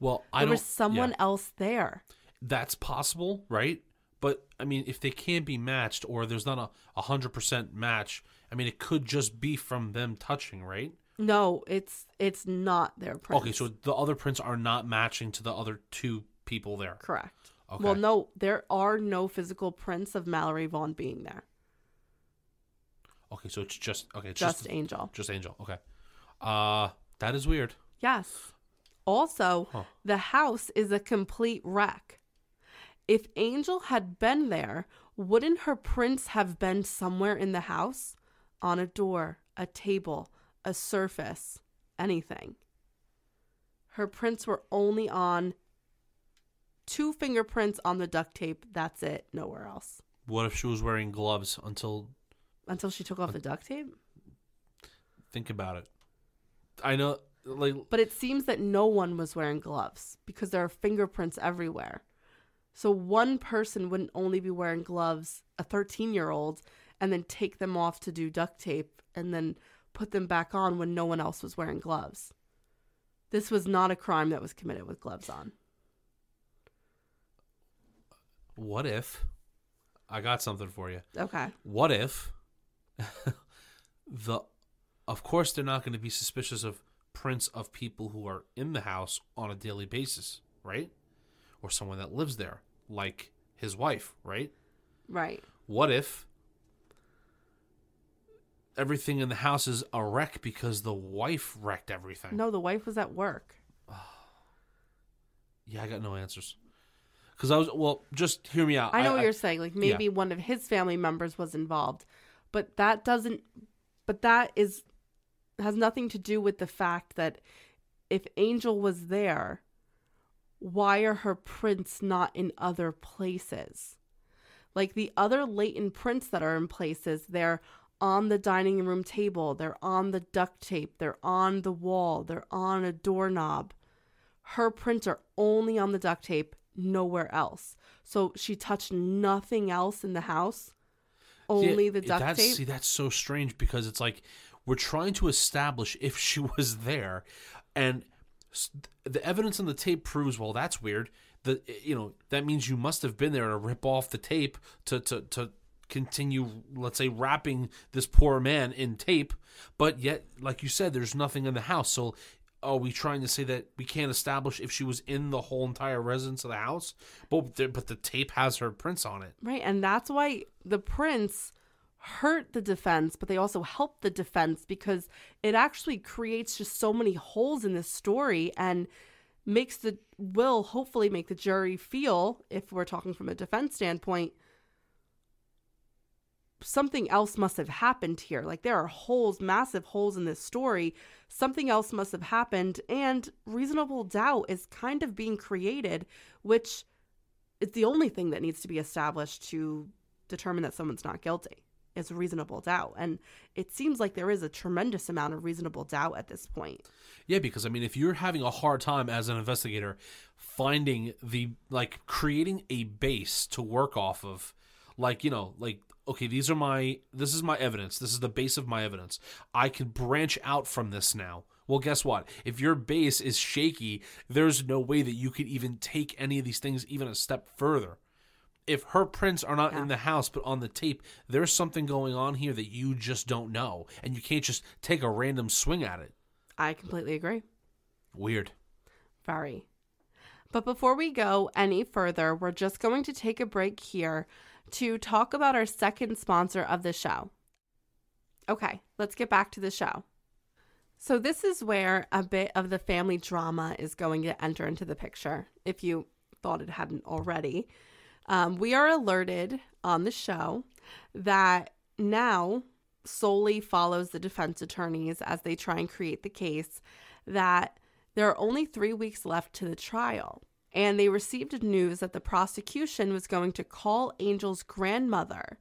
Well, I don't... There was someone yeah. else there. That's possible, right? But, I mean, if they can't be matched or there's not a one hundred percent match, I mean, it could just be from them touching, right? No, it's it's not their prints. Okay, so the other prints are not matching to the other two people there. Correct. Okay. Well, no, there are no physical prints of Mallory Vaughn being there. Okay, so it's just okay, it's just, just Angel. Just Angel. Okay. Uh, that is weird. Yes. Also, huh. the house is a complete wreck. If Angel had been there, wouldn't her prints have been somewhere in the house? On a door, a table, a surface, anything. Her prints were only on two fingerprints on the duct tape. That's it. Nowhere else. What if she was wearing gloves until... Until she took off uh, the duct tape? Think about it. I know... like, but it seems that no one was wearing gloves because there are fingerprints everywhere. So one person wouldn't only be wearing gloves, a thirteen-year-old, and then take them off to do duct tape and then put them back on when no one else was wearing gloves. This was not a crime that was committed with gloves on. What if... I got something for you. Okay. What if... the, of course, they're not going to be suspicious of prints of people who are in the house on a daily basis, right? Or someone that lives there, like his wife, right? Right. What if... everything in the house is a wreck because the wife wrecked everything. No, the wife was at work. Yeah, I got no answers. Because I was, well, just hear me out. I know I, what I, you're saying. Like, maybe yeah. one of his family members was involved. But that doesn't, but that is, has nothing to do with the fact that if Angel was there, why are her prints not in other places? Like the other latent prints that are in places, they're on the dining room table, they're on the duct tape, they're on the wall, they're on a doorknob. Her prints are only on the duct tape, nowhere else. So she touched nothing else in the house, only yeah, the duct that's, tape. See, that's so strange because it's like we're trying to establish if she was there, and the evidence on the tape proves, well, that's weird. The you know that means you must have been there to rip off the tape to to to continue, let's say, wrapping this poor man in tape. But yet, like you said, there's nothing in the house. So are we trying to say that we can't establish if she was in the whole entire residence of the house? But the, but the tape has her prints on it. Right, and that's why the prints hurt the defense, but they also help the defense because it actually creates just so many holes in this story and makes the will hopefully make the jury feel, if we're talking from a defense standpoint, something else must have happened here. Like there are holes, massive holes in this story. Something else must have happened, and reasonable doubt is kind of being created, which is the only thing that needs to be established to determine that someone's not guilty is reasonable doubt. And it seems like there is a tremendous amount of reasonable doubt at this point. Yeah, because I mean, if you're having a hard time as an investigator finding the, like creating a base to work off of, like, you know, like, okay, these are my, this is my evidence. This is the base of my evidence. I can branch out from this now. Well, guess what? If your base is shaky, there's no way that you could even take any of these things even a step further. If her prints are not yeah. in the house but on the tape, there's something going on here that you just don't know, and you can't just take a random swing at it. I completely agree. Weird. Very. But before we go any further, we're just going to take a break here to talk about our second sponsor of the show. Okay, let's get back to the show. So this is where a bit of the family drama is going to enter into the picture, if you thought it hadn't already. Um, we are alerted on the show that now solely follows the defense attorneys as they try and create the case, that there are only three weeks left to the trial. And they received news that the prosecution was going to call Angel's grandmother,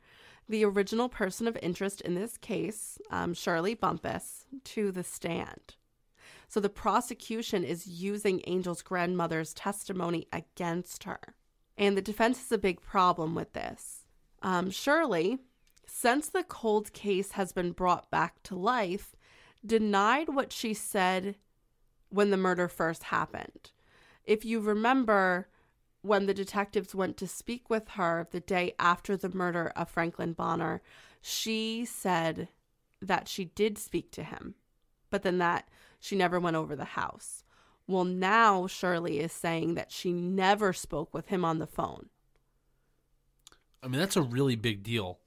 the original person of interest in this case, um, Shirley Bumpus, to the stand. So the prosecution is using Angel's grandmother's testimony against her. And the defense has a big problem with this. Um, Shirley, since the cold case has been brought back to life, denied what she said when the murder first happened. If you remember, when the detectives went to speak with her the day after the murder of Franklin Bonner, she said that she did speak to him, but then that she never went over the house. Well, now Shirley is saying that she never spoke with him on the phone. I mean, that's a really big deal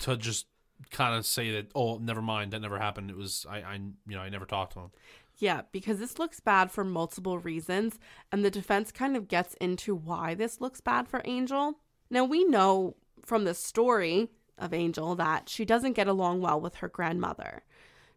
to just kind of say that, oh, never mind, that never happened. It was, I, I you know, I never talked to him. Yeah, because this looks bad for multiple reasons, and the defense kind of gets into why this looks bad for Angel. Now, we know from the story of Angel that she doesn't get along well with her grandmother.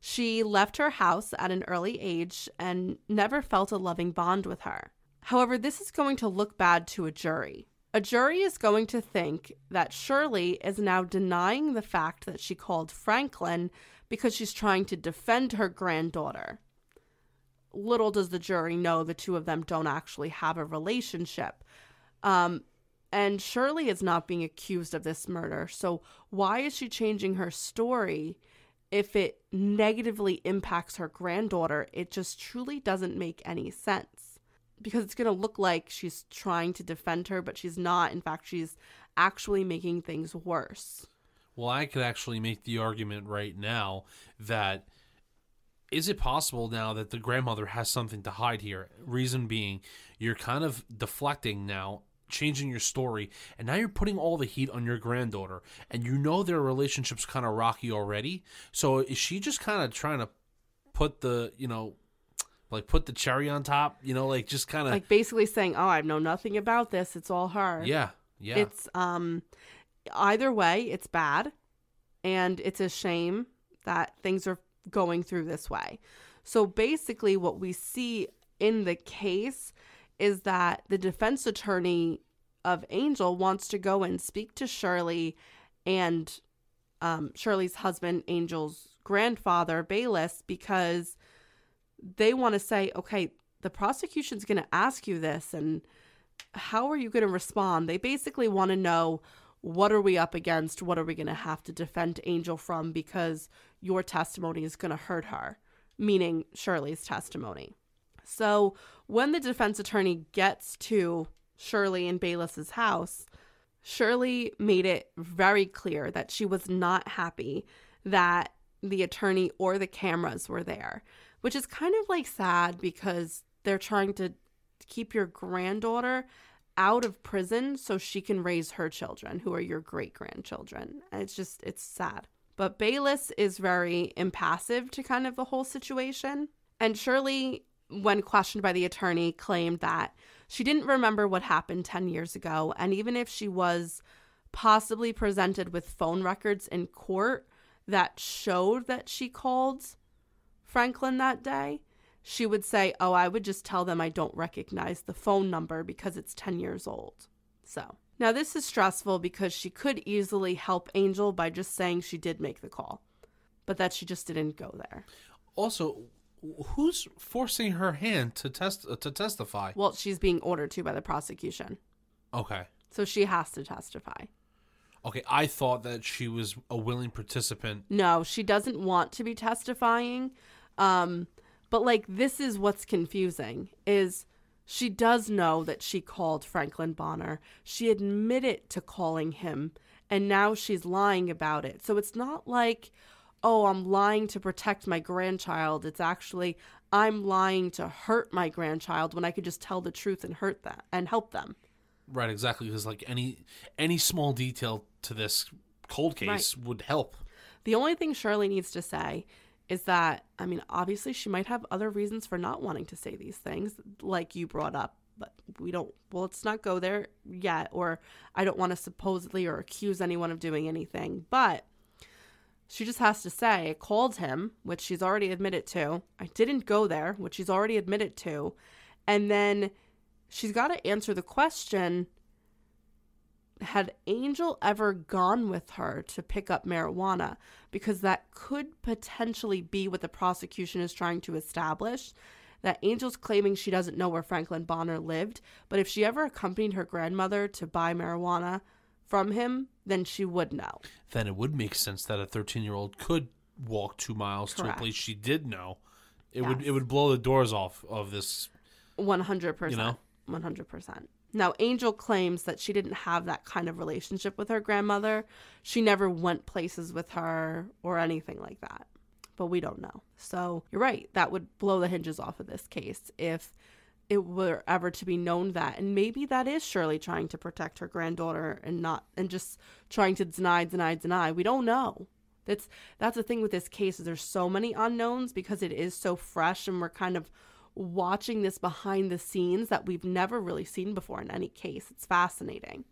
She left her house at an early age and never felt a loving bond with her. However, this is going to look bad to a jury. A jury is going to think that Shirley is now denying the fact that she called Franklin because she's trying to defend her granddaughter. Little does the jury know the two of them don't actually have a relationship. Um, and Shirley is not being accused of this murder. So why is she changing her story if it negatively impacts her granddaughter? It just truly doesn't make any sense, because it's going to look like she's trying to defend her, but she's not. In fact, she's actually making things worse. Well, I could actually make the argument right now that, is it possible now that the grandmother has something to hide here? Reason being, you're kind of deflecting now, changing your story, and now you're putting all the heat on your granddaughter, and you know their relationship's kind of rocky already. So is she just kind of trying to put the, you know, like put the cherry on top, you know, like just kind of like basically saying, oh, I know nothing about this. It's all her. Yeah. Yeah. It's um, either way, it's bad, and it's a shame that things are going through this way. So basically what we see in the case is that the defense attorney of Angel wants to go and speak to Shirley and um, Shirley's husband, Angel's grandfather, Bayless, because they want to say, okay, the prosecution's going to ask you this, and how are you going to respond? They basically want to know, what are we up against? What are we going to have to defend Angel from? Because your testimony is going to hurt her, meaning Shirley's testimony. So when the defense attorney gets to Shirley and Bayless's house, Shirley made it very clear that she was not happy that the attorney or the cameras were there, which is kind of like sad because they're trying to keep your granddaughter out of prison so she can raise her children, who are your great-grandchildren. And it's just, it's sad. But Bayless is very impassive to kind of the whole situation. And Shirley, when questioned by the attorney, claimed that she didn't remember what happened ten years ago. And even if she was possibly presented with phone records in court that showed that she called Franklin that day, she would say, oh, I would just tell them I don't recognize the phone number because it's ten years old. So now this is stressful because she could easily help Angel by just saying she did make the call, but that she just didn't go there. Also, who's forcing her hand to test uh, to testify? Well, she's being ordered to by the prosecution. Okay. So she has to testify. Okay, I thought that she was a willing participant. No, she doesn't want to be testifying. Um... But, like, this is what's confusing, is she does know that she called Franklin Bonner. She admitted to calling him, and now she's lying about it. So it's not like, oh, I'm lying to protect my grandchild. It's actually, I'm lying to hurt my grandchild when I could just tell the truth and hurt them and help them. Right, exactly, because, like, any any small detail to this cold case right. would help. The only thing Shirley needs to say is that, I mean, obviously she might have other reasons for not wanting to say these things, like you brought up, but we don't, well, let's not go there yet, or I don't want to supposedly or accuse anyone of doing anything, but she just has to say, I called him, which she's already admitted to, I didn't go there, which she's already admitted to, and then she's got to answer the question, had Angel ever gone with her to pick up marijuana? Because that could potentially be what the prosecution is trying to establish, that Angel's claiming she doesn't know where Franklin Bonner lived, but if she ever accompanied her grandmother to buy marijuana from him, then she would know. Then it would make sense that a thirteen-year-old could walk two miles Correct. to a place she did know. It yes. would it would blow the doors off of this. one hundred percent You know? one hundred percent Now, Angel claims that she didn't have that kind of relationship with her grandmother. She never went places with her or anything like that. But we don't know. So you're right. That would blow the hinges off of this case if it were ever to be known that. And maybe that is Shirley trying to protect her granddaughter and not and just trying to deny, deny, deny. We don't know. That's that's the thing with this case is there's so many unknowns because it is so fresh and we're kind of watching this behind the scenes that we've never really seen before in any case. It's fascinating.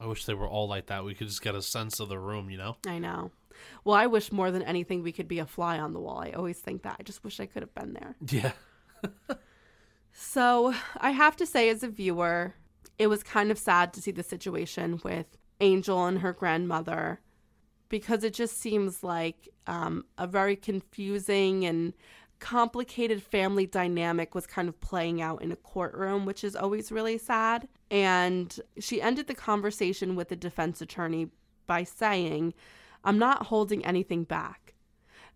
I wish they were all like that. We could just get a sense of the room, you know? I know. Well, I wish more than anything we could be a fly on the wall. I always think that. I just wish I could have been there. Yeah. So I have to say, as a viewer, it was kind of sad to see the situation with Angel and her grandmother, because it just seems like um, a very confusing and complicated family dynamic was kind of playing out in a courtroom, which is always really sad. And she ended the conversation with the defense attorney by saying, I'm not holding anything back.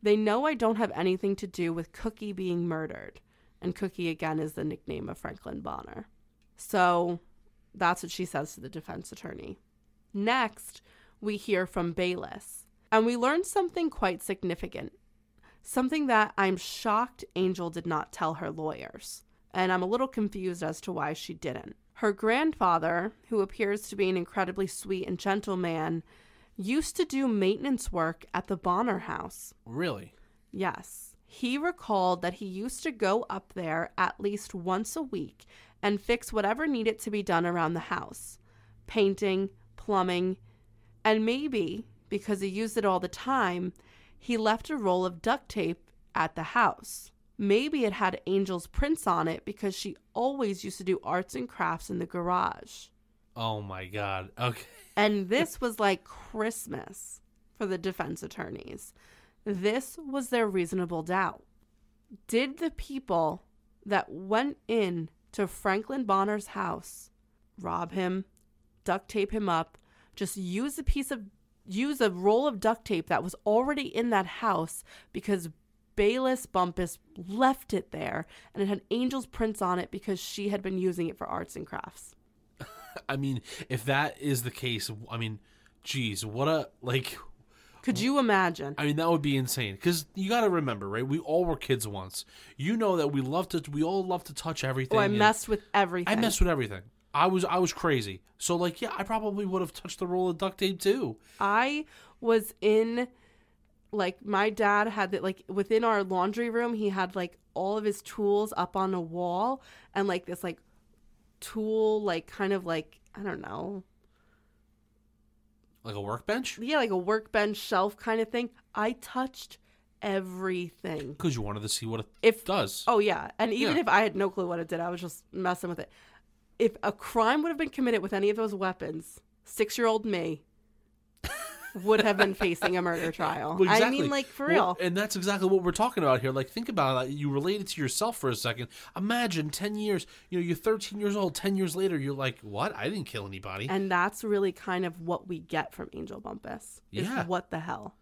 They know I don't have anything to do with Cookie being murdered. And Cookie, again, is the nickname of Franklin Bonner. So that's what she says to the defense attorney. Next, we hear from Bayless. And we learn something quite significant. Something that I'm shocked Angel did not tell her lawyers, and I'm a little confused as to why she didn't. Her grandfather, who appears to be an incredibly sweet and gentle man, used to do maintenance work at the Bonner house. Really? Yes. He recalled that he used to go up there at least once a week and fix whatever needed to be done around the house. Painting, plumbing, and maybe, because he used it all the time, he left a roll of duct tape at the house. Maybe it had Angel's prints on it because she always used to do arts and crafts in the garage. Oh, my God. Okay. And this was like Christmas for the defense attorneys. This was their reasonable doubt. Did the people that went in to Franklin Bonner's house rob him, duct tape him up, just use a piece of use a roll of duct tape that was already in that house because Bayless Bumpus left it there and it had Angel's prints on it because she had been using it for arts and crafts? I mean, if that is the case, I mean, geez, what a, like... Could you imagine? I mean, that would be insane. Because you got to remember, right? We all were kids once. You know that we love to, we all love to touch everything. Oh, I messed with everything. I messed with everything. I was, I was crazy. So, like, yeah, I probably would have touched the roll of duct tape, too. I was in, like, my dad had, that, like, within our laundry room, he had, like, all of his tools up on a wall. And, like, this, like, tool, like, kind of, like, I don't know. Like a workbench? Yeah, like a workbench shelf kind of thing. I touched everything. Because you wanted to see what it if, does. Oh, yeah. And even yeah. if I had no clue what it did, I was just messing with it. If a crime would have been committed with any of those weapons, six-year-old me would have been facing a murder trial. Well, exactly. I mean, like, for real. Well, and that's exactly what we're talking about here. Like, think about that. You relate it to yourself for a second. Imagine ten years, you know, you're thirteen years old, ten years later, you're like, what? I didn't kill anybody. And that's really kind of what we get from Angel Bumpus. Yeah. What the hell?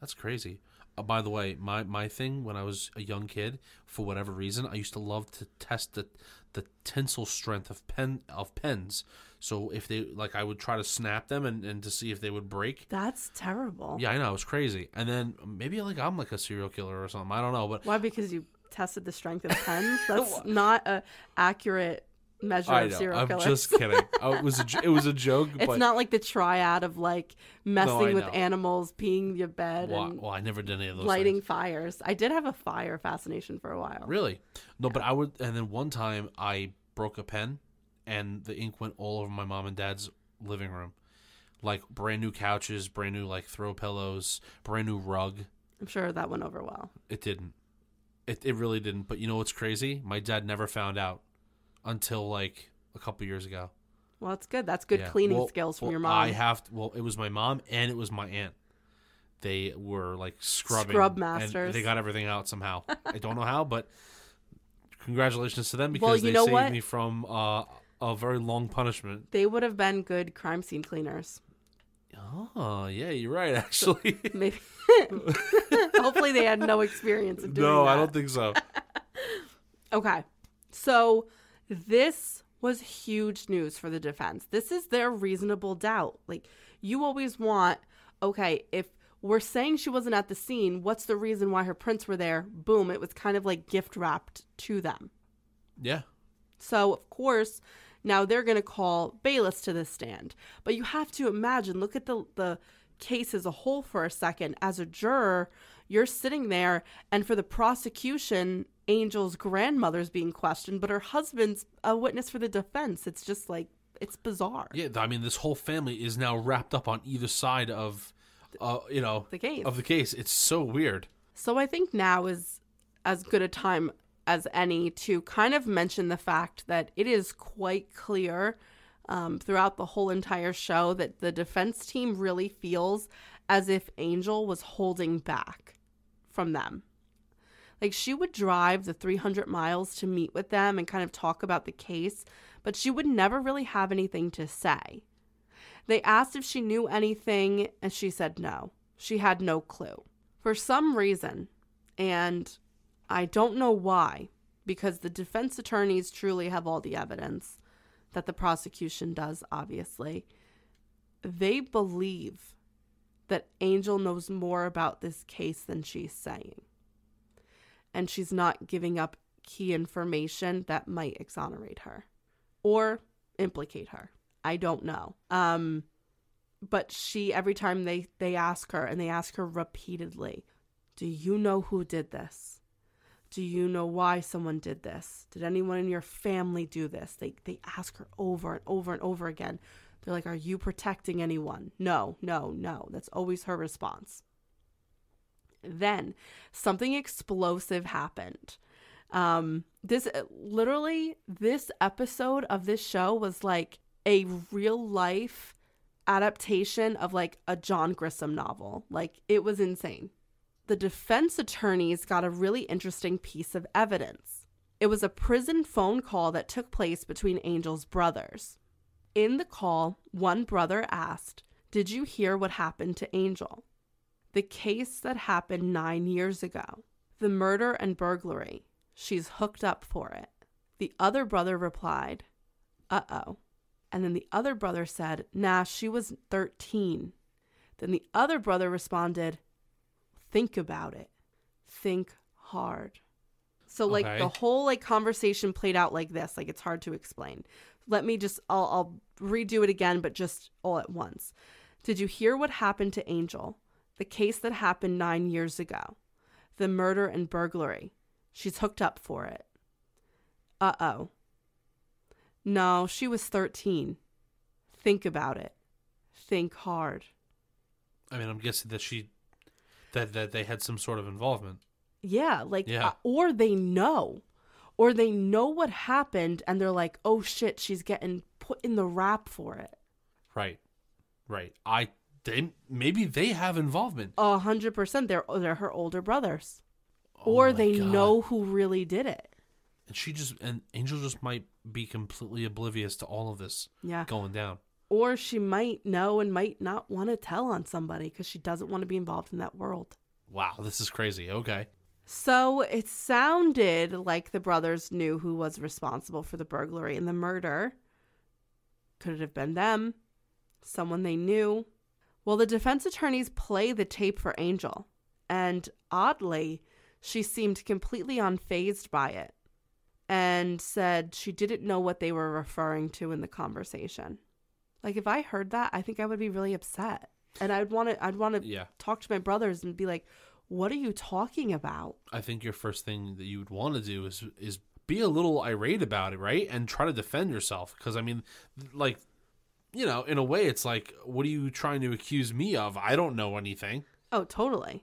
That's crazy. Uh, by the way, my, my thing when I was a young kid, for whatever reason, I used to love to test the the tensile strength of pen of pens. So if they, like, I would try to snap them and, and to see if they would break. That's terrible. Yeah, I know. It was crazy. And then maybe, like, I'm like a serial killer or something. I don't know. But why? Because you tested the strength of pens? That's not an accurate measure I of know, serial I'm killers. I'm just kidding. Oh, it was a, it was a joke. It's but... not like the triad of, like, messing no, with know. animals, peeing your bed. Well, and well, I never did any of those lighting things. Fires. I did have a fire fascination for a while. Really? No, yeah. But I would. And then one time I broke a pen. And the ink went all over my mom and dad's living room. Like, brand new couches, brand new, like, throw pillows, brand new rug. I'm sure that went over well. It didn't. It it really didn't. But you know what's crazy? My dad never found out until, like, a couple years ago. Well, that's good. That's good yeah. cleaning well, skills from well, your mom. I have to, well, it was my mom and it was my aunt. They were, like, scrubbing. Scrub masters. And they got everything out somehow. I don't know how, but congratulations to them because well, you they know saved what? me from... Uh, a very long punishment. They would have been good crime scene cleaners. Oh, yeah, you're right, actually. Maybe. Hopefully they had no experience in doing no, that. No, I don't think so. Okay. So this was huge news for the defense. This is their reasonable doubt. Like, you always want, okay, if we're saying she wasn't at the scene, what's the reason why her prints were there? Boom. It was kind of like gift wrapped to them. Yeah. So, of course... Now, they're going to call Bayless to the stand. But you have to imagine, look at the, the case as a whole for a second. As a juror, you're sitting there, and for the prosecution, Angel's grandmother's being questioned, but her husband's a witness for the defense. It's just like, it's bizarre. Yeah, I mean, this whole family is now wrapped up on either side of, uh, you know, the case. of the case. It's so weird. So I think now is as good a time as any to kind of mention the fact that it is quite clear um, throughout the whole entire show that the defense team really feels as if Angel was holding back from them. Like, she would drive the three hundred miles to meet with them and kind of talk about the case, but she would never really have anything to say. They asked if she knew anything, and she said no. She had no clue. For some reason, and... I don't know why, because the defense attorneys truly have all the evidence that the prosecution does, obviously. They believe that Angel knows more about this case than she's saying. And she's not giving up key information that might exonerate her or implicate her. I don't know. Um, but she, every time they, they ask her, and they ask her repeatedly, do you know who did this? Do you know why someone did this? Did anyone in your family do this? They they ask her over and over and over again. They're like, are you protecting anyone? No, no, no. That's always her response. Then something explosive happened. Um, this literally, this episode of this show was like a real life adaptation of like a John Grisham novel. Like, it was insane. The defense attorneys got a really interesting piece of evidence. It was a prison phone call that took place between Angel's brothers. In the call, one brother asked, "Did you hear what happened to Angel? The case that happened nine years ago. The murder and burglary. She's hooked up for it." The other brother replied, "Uh-oh." And then the other brother said, "Nah, she was thirteen." Then the other brother responded, "Think about it. Think hard." So, like, okay. The whole, like, conversation played out like this. Like, it's hard to explain. Let me just, I'll, I'll redo it again, but just all at once. "Did you hear what happened to Angel? The case that happened nine years ago. The murder and burglary. She's hooked up for it. Uh-oh. No, she was thirteen. Think about it. Think hard." I mean, I'm guessing that she, that, that they had some sort of involvement. Yeah, like, yeah. Uh, or they know. Or they know what happened, and they're like, oh, shit, she's getting put in the rap for it. Right, right. I didn't, maybe they have involvement. A hundred percent. They're they're her older brothers. Oh, or they God. know who really did it. And she just, and Angel just might be completely oblivious to all of this yeah. going down. Or she might know and might not want to tell on somebody because she doesn't want to be involved in that world. Wow, this is crazy. Okay. So it sounded like the brothers knew who was responsible for the burglary and the murder. Could it have been them? Someone they knew? Well, the defense attorneys play the tape for Angel, and oddly, she seemed completely unfazed by it. And said she didn't know what they were referring to in the conversation. Like, if I heard that, I think I would be really upset. And I'd want to I'd want to yeah. talk to my brothers and be like, what are you talking about? I think your first thing that you would want to do is is be a little irate about it, right? And try to defend yourself. Because, I mean, like, you know, in a way, it's like, what are you trying to accuse me of? I don't know anything. Oh, totally.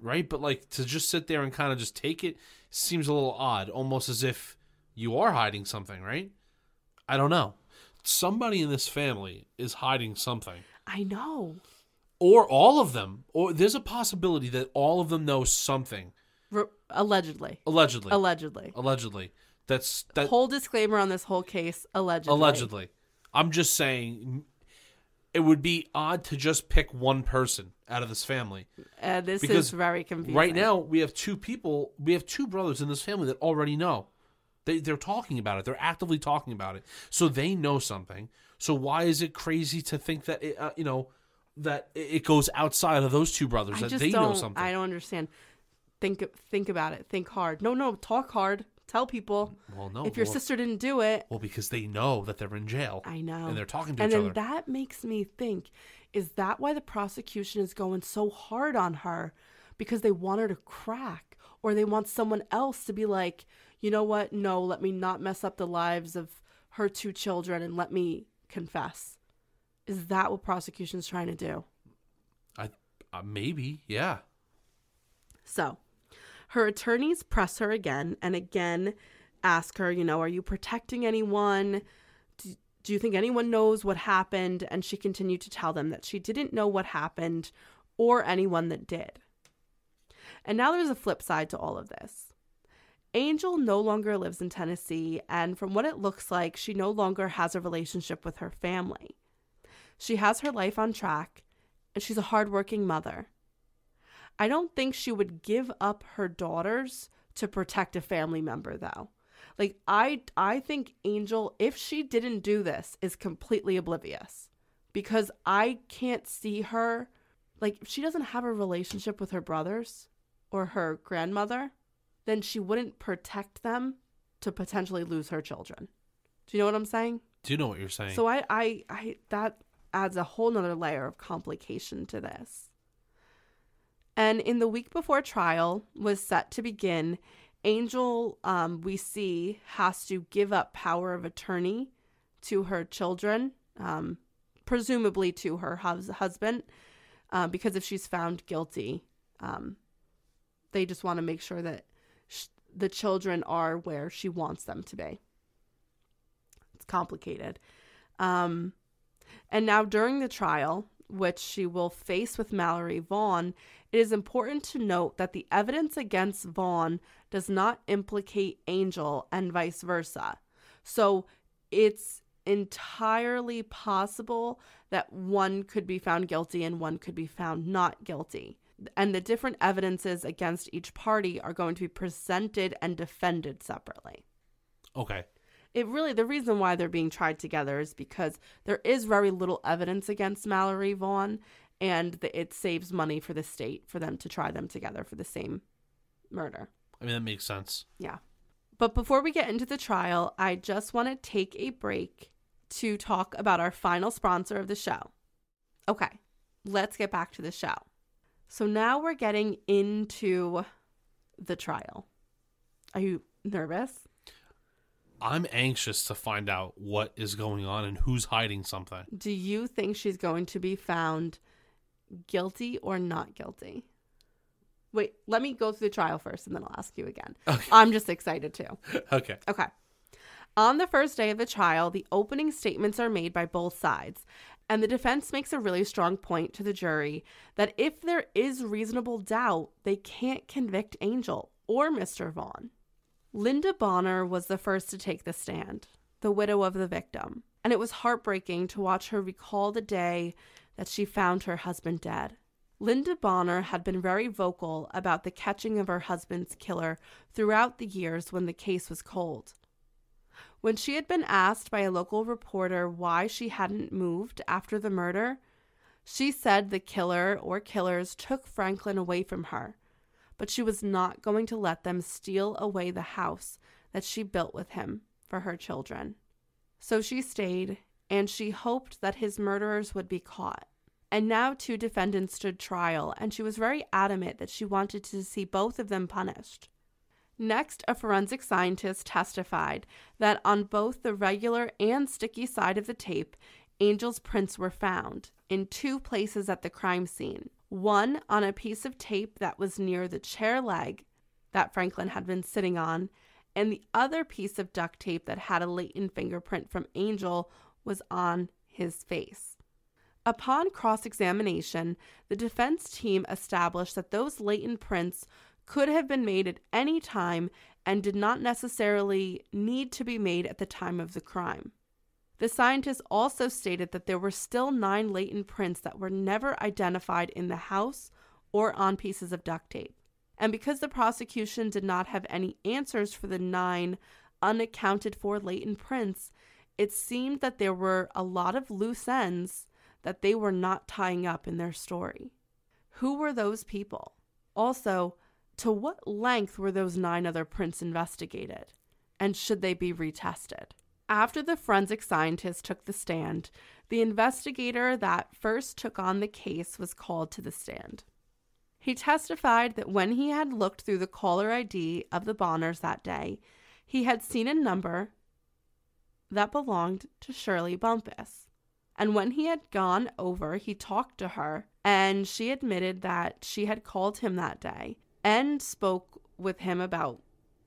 Right? But, like, to just sit there and kind of just take it seems a little odd, almost as if you are hiding something, right? I don't know. Somebody in this family is hiding something. I know. Or all of them. Or there's a possibility that all of them know something. Re- allegedly. Allegedly. Allegedly. Allegedly. That's that. Whole disclaimer on this whole case, allegedly. Allegedly. I'm just saying, it would be odd to just pick one person out of this family. Uh, this because is very confusing. Right now, we have two people, we have two brothers in this family that already know. They, they're talking about it. They're actively talking about it. So they know something. So why is it crazy to think that, it, uh, you know, that it goes outside of those two brothers, I that they know something? I don't understand. Think think about it. Think hard. No, no, talk hard. Tell people. Well, no, if your well, sister didn't do it. Well, because they know that they're in jail. I know. And they're talking to and each other. And then that makes me think, is that why the prosecution is going so hard on her? Because they want her to crack, or they want someone else to be like, you know what? No, let me not mess up the lives of her two children and let me confess. Is that what prosecution is trying to do? I uh, maybe, yeah. So her attorneys press her again and again, ask her, you know, are you protecting anyone? Do, do you think anyone knows what happened? And she continued to tell them that she didn't know what happened or anyone that did. And now there's a flip side to all of this. Angel no longer lives in Tennessee, and from what it looks like, she no longer has a relationship with her family. She has her life on track, and she's a hardworking mother. I don't think she would give up her daughters to protect a family member, though. Like, I I think Angel, if she didn't do this, is completely oblivious. Because I can't see her. Like, if she doesn't have a relationship with her brothers or her grandmother, then she wouldn't protect them to potentially lose her children. Do you know what I'm saying? Do you know what you're saying? So I, I, I that adds a whole nother layer of complication to this. And in the week before trial was set to begin, Angel, um, we see, has to give up power of attorney to her children, um, presumably to her hus- husband, uh, because if she's found guilty, um, they just want to make sure that sh- the children are where she wants them to be. It's complicated. Um, and now during the trial, which she will face with Mallory Vaughn, it is important to note that the evidence against Vaughn does not implicate Angel and vice versa. So it's entirely possible that one could be found guilty and one could be found not guilty. And the different evidences against each party are going to be presented and defended separately. Okay. It really, the reason why they're being tried together is because there is very little evidence against Mallory Vaughn, and the, it saves money for the state for them to try them together for the same murder. I mean, that makes sense. Yeah. But before we get into the trial, I just want to take a break to talk about our final sponsor of the show. Okay, let's get back to the show. So now we're getting into the trial. Are you nervous? I'm anxious to find out what is going on and who's hiding something. Do you think she's going to be found guilty or not guilty? Wait, let me go through the trial first and then I'll ask you again. Okay. I'm just excited too. Okay. Okay. On the first day of the trial, the opening statements are made by both sides, and the defense makes a really strong point to the jury that if there is reasonable doubt, they can't convict Angel or Mister Vaughn. Linda Bonner was the first to take the stand, the widow of the victim, and it was heartbreaking to watch her recall the day that she found her husband dead. Linda Bonner had been very vocal about the catching of her husband's killer throughout the years when the case was cold. When she had been asked by a local reporter why she hadn't moved after the murder, she said the killer or killers took Franklin away from her, but she was not going to let them steal away the house that she built with him for her children. So she stayed, and she hoped that his murderers would be caught. And now two defendants stood trial, and she was very adamant that she wanted to see both of them punished. Next, a forensic scientist testified that on both the regular and sticky side of the tape, Angel's prints were found in two places at the crime scene. One on a piece of tape that was near the chair leg that Franklin had been sitting on, and the other piece of duct tape that had a latent fingerprint from Angel was on his face. Upon cross-examination, the defense team established that those latent prints could have been made at any time and did not necessarily need to be made at the time of the crime. The scientists also stated that there were still nine latent prints that were never identified in the house or on pieces of duct tape. And because the prosecution did not have any answers for the nine unaccounted for latent prints, it seemed that there were a lot of loose ends that they were not tying up in their story. Who were those people? Also, to what length were those nine other prints investigated? And should they be retested? After the forensic scientist took the stand, the investigator that first took on the case was called to the stand. He testified that when he had looked through the caller I D of the Bonners that day, he had seen a number that belonged to Shirley Bumpus. And when he had gone over, he talked to her, and she admitted that she had called him that day and spoke with him about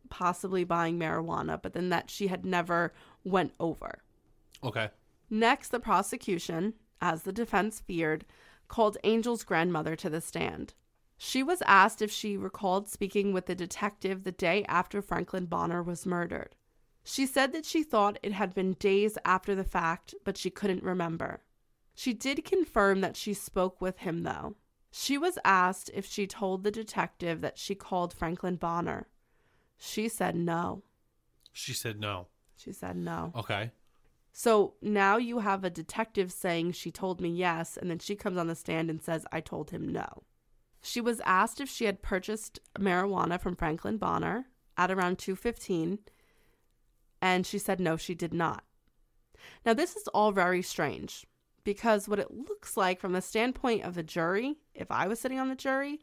possibly buying marijuana, but then that she had never went over. Okay. Next, the prosecution, as the defense feared, called Angel's grandmother to the stand. She was asked if she recalled speaking with the detective the day after Franklin Bonner was murdered. She said that she thought it had been days after the fact, but she couldn't remember. She did confirm that she spoke with him, though. She was asked if she told the detective that she called Franklin Bonner. She said no. She said no. She said no. Okay. So now you have a detective saying she told me yes, and then she comes on the stand and says, I told him no. She was asked if she had purchased marijuana from Franklin Bonner at around two fifteen, and she said no, she did not. Now, this is all very strange, because what it looks like from the standpoint of the jury, if I was sitting on the jury,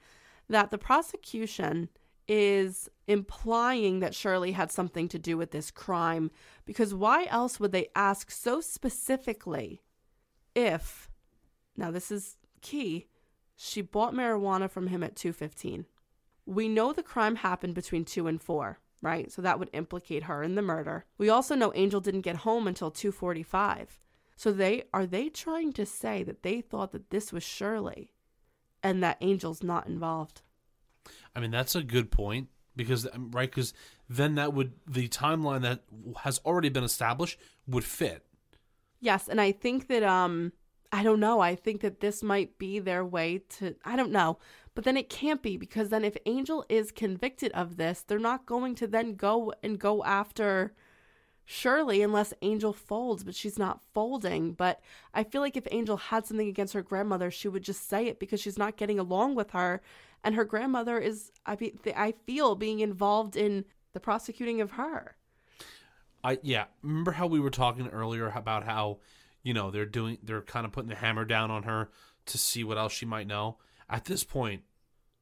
that the prosecution is implying that Shirley had something to do with this crime, because why else would they ask so specifically if, now this is key, she bought marijuana from him at two fifteen. We know the crime happened between two and four. right? So that would implicate her in the murder. We also know Angel didn't get home until two forty-five. So they are they trying to say that they thought that this was Shirley and that Angel's not involved? I mean, that's a good point, because right, because then that would, the timeline that has already been established would fit. Yes, and I think that um I don't know, I think that this might be their way to, I don't know, but then it can't be, because then if Angel is convicted of this, they're not going to then go and go after Shirley unless Angel folds, but she's not folding. But I feel like if Angel had something against her grandmother, she would just say it, because she's not getting along with her, and her grandmother is, I be, I feel, being involved in the prosecuting of her. I yeah, remember how we were talking earlier about how, you know, they're doing they're kind of putting the hammer down on her to see what else she might know. At this point,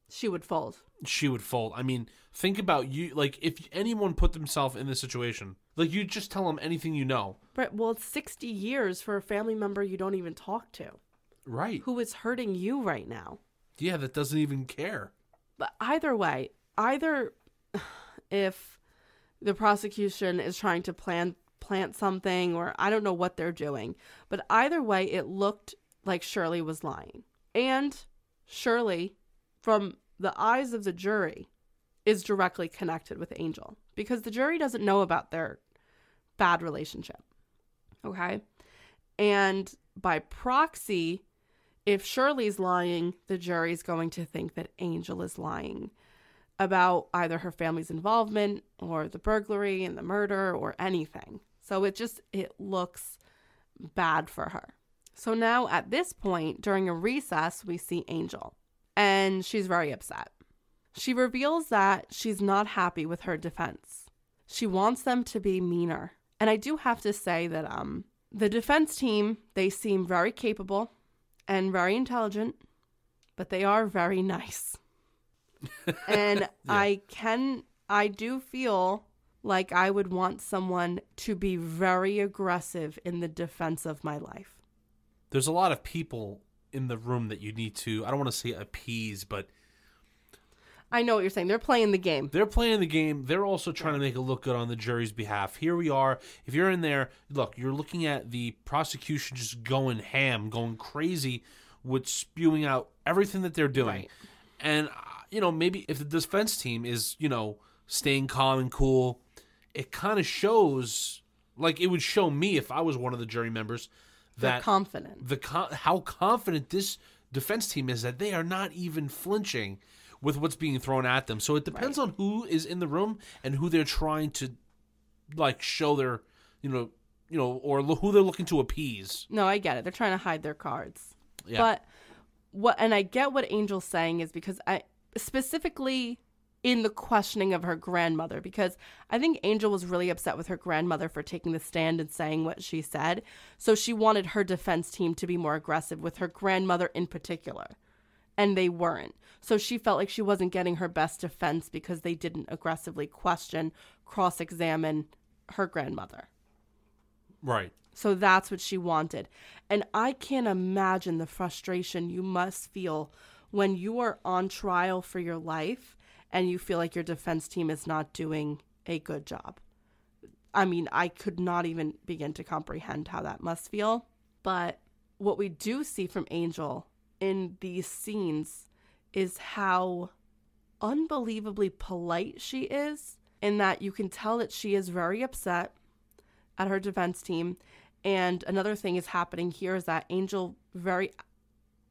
she would fold. She would fold. I mean, think about you. Like, if anyone put themselves in this situation, like, you just tell them anything you know. But, well, it's sixty years for a family member you don't even talk to. Right. Who is hurting you right now. Yeah, that doesn't even care. But either way, either if the prosecution is trying to plan, plant something, or I don't know what they're doing. But either way, it looked like Shirley was lying. And Shirley, from the eyes of the jury, is directly connected with Angel, because the jury doesn't know about their bad relationship. Okay? And by proxy, if Shirley's lying, the jury's going to think that Angel is lying about either her family's involvement or the burglary and the murder or anything. So it just, it looks bad for her. So now at this point, during a recess, we see Angel, and she's very upset. She reveals that she's not happy with her defense. She wants them to be meaner. And I do have to say that um, the defense team, they seem very capable and very intelligent, but they are very nice. And yeah. I can, I do feel like I would want someone to be very aggressive in the defense of my life. There's a lot of people in the room that you need to, I don't want to say appease, but I know what you're saying. They're playing the game. They're playing the game. They're also trying to make it look good on the jury's behalf. Here we are. If you're in there, look, you're looking at the prosecution just going ham, going crazy with spewing out everything that they're doing. Right. And, you know, maybe if the defense team is, you know, staying calm and cool, it kind of shows, like it would show me if I was one of the jury members, that they're confident. The how confident this defense team is that they are not even flinching with what's being thrown at them. So it depends right. on who is in the room and who they're trying to, like, show their, you know, you know, or lo- who they're looking to appease. No, I get it. They're trying to hide their cards. Yeah. But what, and I get what Angel's saying is because I, specifically in the questioning of her grandmother, because I think Angel was really upset with her grandmother for taking the stand and saying what she said. So she wanted her defense team to be more aggressive with her grandmother in particular. And they weren't. So she felt like she wasn't getting her best defense because they didn't aggressively question, cross-examine her grandmother. Right. So that's what she wanted. And I can't imagine the frustration you must feel when you are on trial for your life and you feel like your defense team is not doing a good job. I mean, I could not even begin to comprehend how that must feel. But what we do see from Angel in these scenes is how unbelievably polite she is, in that you can tell that she is very upset at her defense team. And another thing is happening here is that Angel very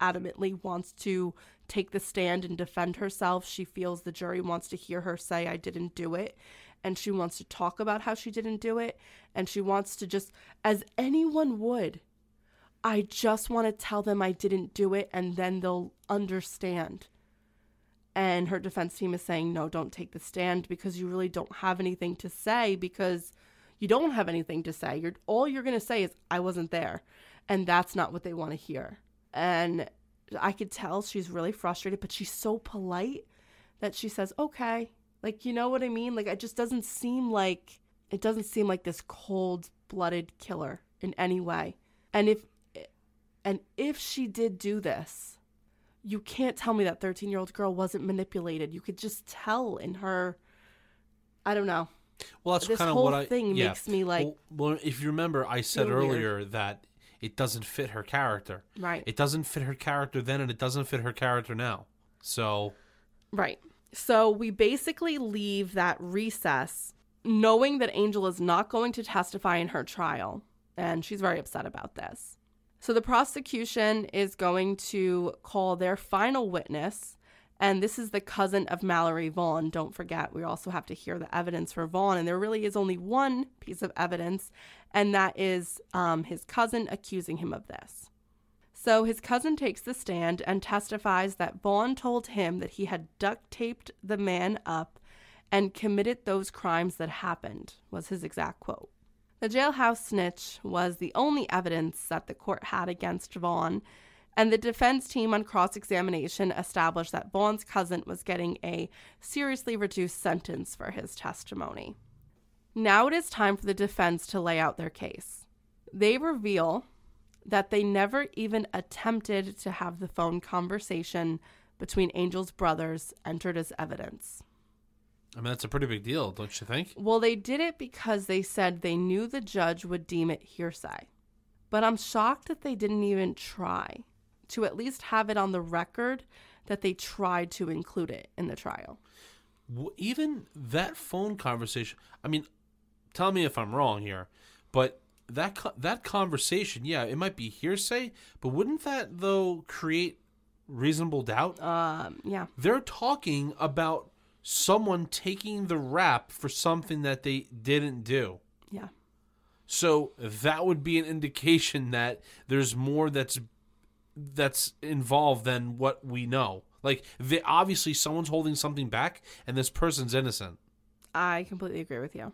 adamantly wants to take the stand and defend herself. She feels the jury wants to hear her say, I didn't do it. And she wants to talk about how she didn't do it. And she wants to just, as anyone would, I just want to tell them I didn't do it, and then they'll understand. And her defense team is saying, no, don't take the stand because you really don't have anything to say because you don't have anything to say. You're, all you're going to say is, I wasn't there. And that's not what they want to hear. And I could tell she's really frustrated, but she's so polite that she says, okay. Like, you know what I mean? Like, it just doesn't seem like, it doesn't seem like this cold-blooded killer in any way. And if And if she did do this, you can't tell me that thirteen-year-old girl wasn't manipulated. You could just tell in her, I don't know. Well, that's kind of what I... This whole thing yeah. makes me like... Well, well, if you remember, I said earlier weird. that it doesn't fit her character. Right. It doesn't fit her character then, and it doesn't fit her character now. So... Right. So we basically leave that recess knowing that Angel is not going to testify in her trial, and she's very upset about this. So the prosecution is going to call their final witness, and this is the cousin of Mallory Vaughn. Don't forget, we also have to hear the evidence for Vaughn, and there really is only one piece of evidence, and that is um, his cousin accusing him of this. So his cousin takes the stand and testifies that Vaughn told him that he had duct-taped the man up and committed those crimes that happened, was his exact quote. The jailhouse snitch was the only evidence that the court had against Vaughn, and the defense team on cross-examination established that Vaughn's cousin was getting a seriously reduced sentence for his testimony. Now it is time for the defense to lay out their case. They reveal that they never even attempted to have the phone conversation between Angel's brothers entered as evidence. I mean, that's a pretty big deal, don't you think? Well, they did it because they said they knew the judge would deem it hearsay. But I'm shocked that they didn't even try to at least have it on the record that they tried to include it in the trial. Well, even that phone conversation, I mean, tell me if I'm wrong here, but that co- that conversation, yeah, it might be hearsay, but wouldn't that, though, create reasonable doubt? Um, yeah. They're talking about someone taking the rap for something that they didn't do. Yeah. So that would be an indication that there's more that's that's involved than what we know. Like, they, obviously someone's holding something back, and this person's innocent. I completely agree with you.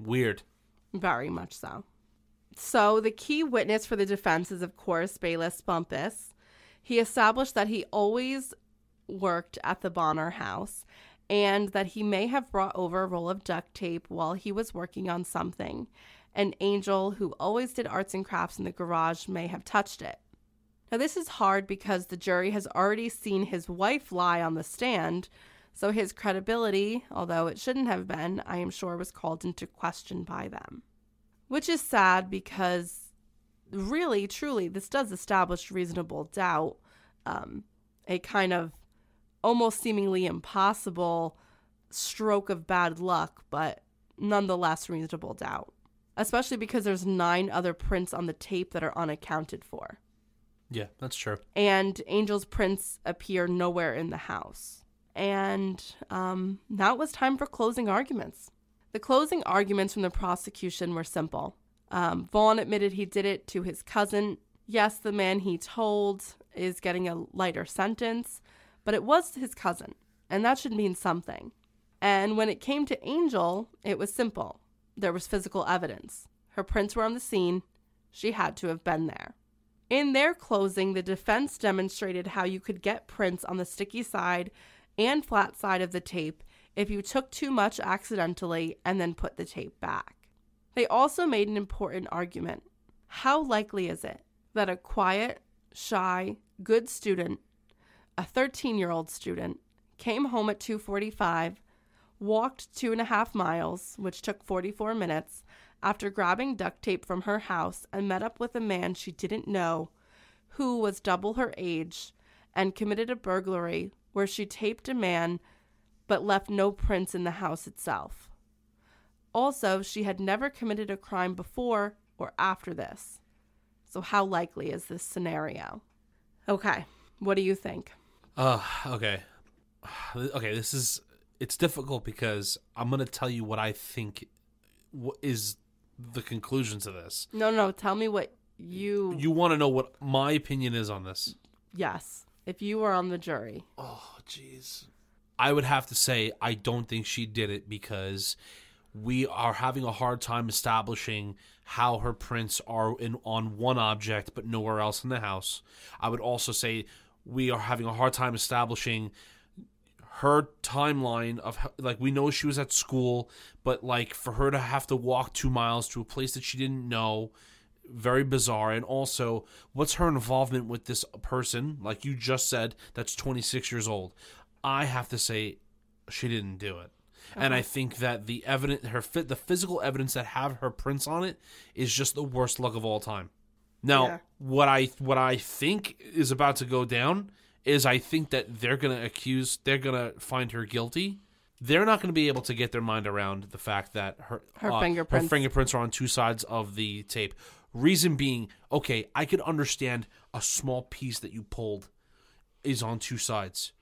Weird. Very much so. So the key witness for the defense is, of course, Bayless Bumpus. He established that he always worked at the Bonner house and that he may have brought over a roll of duct tape while he was working on something. And Angel, who always did arts and crafts in the garage, may have touched it. Now, this is hard because the jury has already seen his wife lie on the stand, so his credibility, although it shouldn't have been, I am sure was called into question by them. Which is sad because really, truly, this does establish reasonable doubt, um, a kind of almost seemingly impossible stroke of bad luck, but nonetheless reasonable doubt, especially because there's nine other prints on the tape that are unaccounted for. Yeah, that's true. And Angel's prints appear nowhere in the house. And um, now it was time for closing arguments. The closing arguments from the prosecution were simple. Um, Vaughn admitted he did it to his cousin. Yes, the man he told is getting a lighter sentence, but it was his cousin, and that should mean something. And when it came to Angel, it was simple. There was physical evidence. Her prints were on the scene. She had to have been there. In their closing, the defense demonstrated how you could get prints on the sticky side and flat side of the tape if you took too much accidentally and then put the tape back. They also made an important argument. How likely is it that a quiet, shy, good student, a thirteen-year-old student, came home at two forty-five, walked two and a half miles, which took forty-four minutes, after grabbing duct tape from her house and met up with a man she didn't know, who was double her age, and committed a burglary where she taped a man but left no prints in the house itself. Also, she had never committed a crime before or after this. So how likely is this scenario? Okay, what do you think? Uh, okay. Okay, this is, it's difficult because I'm going to tell you what I think is the conclusion to this. No, no, tell me what you... You want to know what my opinion is on this? Yes, if you were on the jury. Oh, jeez. I would have to say I don't think she did it because we are having a hard time establishing how her prints are in on one object but nowhere else in the house. I would also say we are having a hard time establishing her timeline of how, like, we know she was at school, but like for her to have to walk two miles to a place that she didn't know, very bizarre. And also, what's her involvement with this person? Like you just said, that's twenty-six years old. I have to say she didn't do it. Okay. And I think that the evidence, her fit, the physical evidence that have her prints on it is just the worst luck of all time. Now, yeah. what I what I think is about to go down is I think that they're going to accuse, they're going to find her guilty. They're not going to be able to get their mind around the fact that her her, uh, fingerprints. her fingerprints are on two sides of the tape. Reason being, okay, I could understand a small piece that you pulled is on two sides,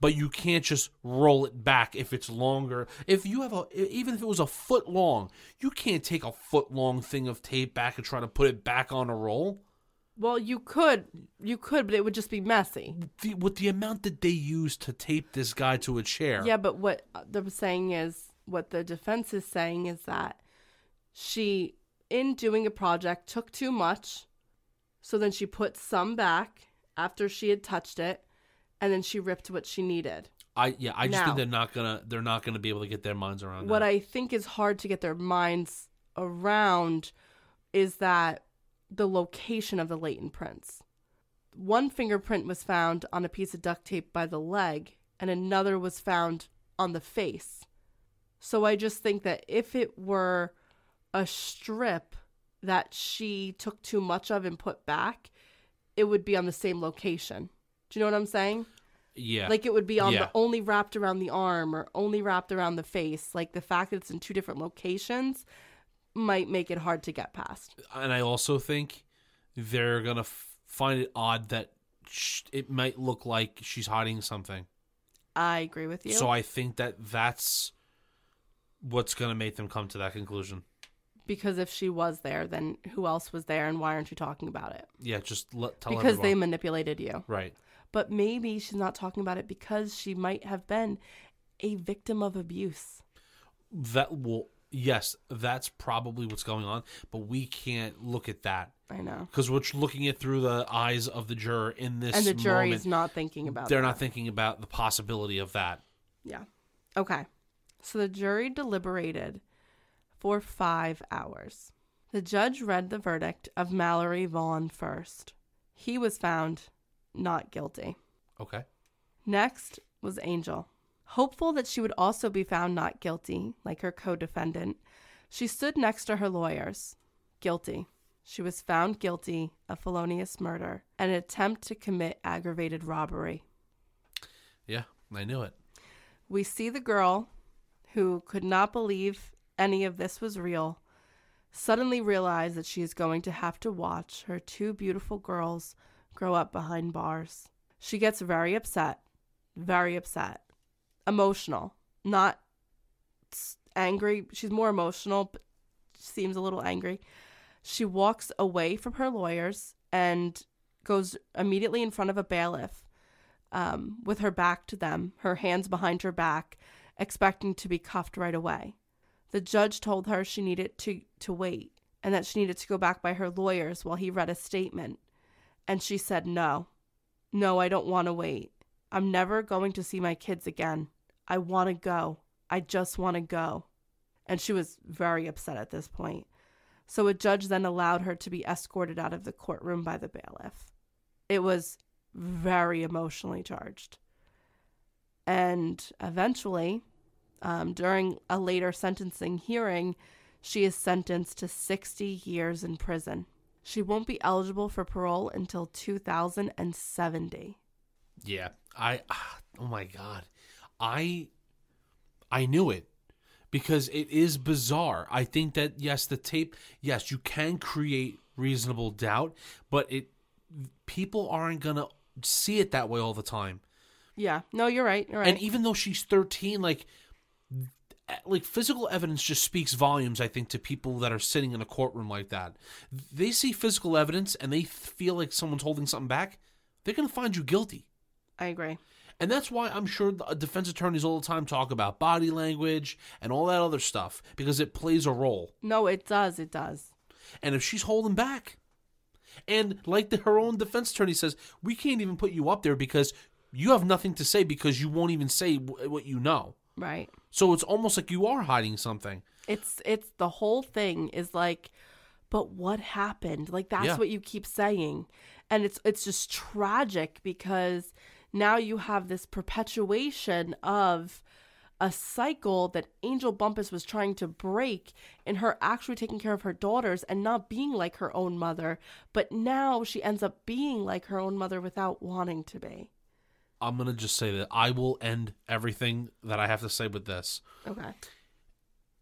but you can't just roll it back if it's longer. If you have a, even if it was a foot long, you can't take a foot long thing of tape back and try to put it back on a roll. Well, you could, you could, but it would just be messy. The, with the amount that they used to tape this guy to a chair. Yeah, but what they're saying is, what the defense is saying is that she, in doing a project, took too much, so then she put some back after she had touched it, and then she ripped what she needed. I yeah, I just now, think they're not gonna they're not gonna be able to get their minds around that. What I think is hard to get their minds around is that the location of the latent prints. One fingerprint was found on a piece of duct tape by the leg, and another was found on the face. So I just think that if it were a strip that she took too much of and put back, it would be on the same location. Do you know what I'm saying? Yeah. Like it would be on yeah. the only wrapped around the arm or only wrapped around the face. Like the fact that it's in two different locations might make it hard to get past. And I also think they're going to f- find it odd that sh- it might look like she's hiding something. I agree with you. So I think that that's what's going to make them come to that conclusion. Because if she was there, then who else was there and why aren't you talking about it? Yeah, just let, tell everyone. Because they manipulated you. Right. But maybe she's not talking about it because she might have been a victim of abuse. That will... Yes, that's probably what's going on, but we can't look at that. I know. Because we're looking at through the eyes of the juror in this moment. And the jury is not thinking about that. They're not thinking about the possibility of that. Yeah. Okay. So the jury deliberated for five hours. The judge read the verdict of Mallory Vaughn first. He was found not guilty. Okay. Next was Angel. Hopeful that she would also be found not guilty, like her co-defendant, she stood next to her lawyers. Guilty. She was found guilty of felonious murder and an attempt to commit aggravated robbery. Yeah, I knew it. We see the girl, who could not believe any of this was real, suddenly realize that she is going to have to watch her two beautiful girls grow up behind bars. She gets very upset, very upset. Emotional, not angry. She's more emotional, but seems a little angry. She walks away from her lawyers and goes immediately in front of a bailiff um, with her back to them, her hands behind her back, expecting to be cuffed right away. The judge told her she needed to, to wait and that she needed to go back by her lawyers while he read a statement. And she said, no, no, I don't want to wait. I'm never going to see my kids again. I want to go. I just want to go. And she was very upset at this point. So a judge then allowed her to be escorted out of the courtroom by the bailiff. It was very emotionally charged. And eventually, um, during a later sentencing hearing, she is sentenced to sixty years in prison. She won't be eligible for parole until two thousand seventy. Yeah. I, oh my God, I, I knew it because it is bizarre. I think that, yes, the tape, yes, you can create reasonable doubt, but it, people aren't going to see it that way all the time. Yeah. No, you're right. You're right. And even though she's thirteen, like, like physical evidence just speaks volumes, I think, to people that are sitting in a courtroom like that. They see physical evidence and they feel like someone's holding something back. They're going to find you guilty. I agree. And that's why I'm sure defense attorneys all the time talk about body language and all that other stuff, because it plays a role. No, it does. It does. And if she's holding back, and like the, her own defense attorney says, we can't even put you up there because you have nothing to say because you won't even say w- what you know. Right. So it's almost like you are hiding something. It's it's the whole thing is like, but what happened? Like, that's yeah. what you keep saying. And it's it's just tragic because now you have this perpetuation of a cycle that Angel Bumpus was trying to break in her actually taking care of her daughters and not being like her own mother. But now she ends up being like her own mother without wanting to be. I'm going to just say that I will end everything that I have to say with this. Okay.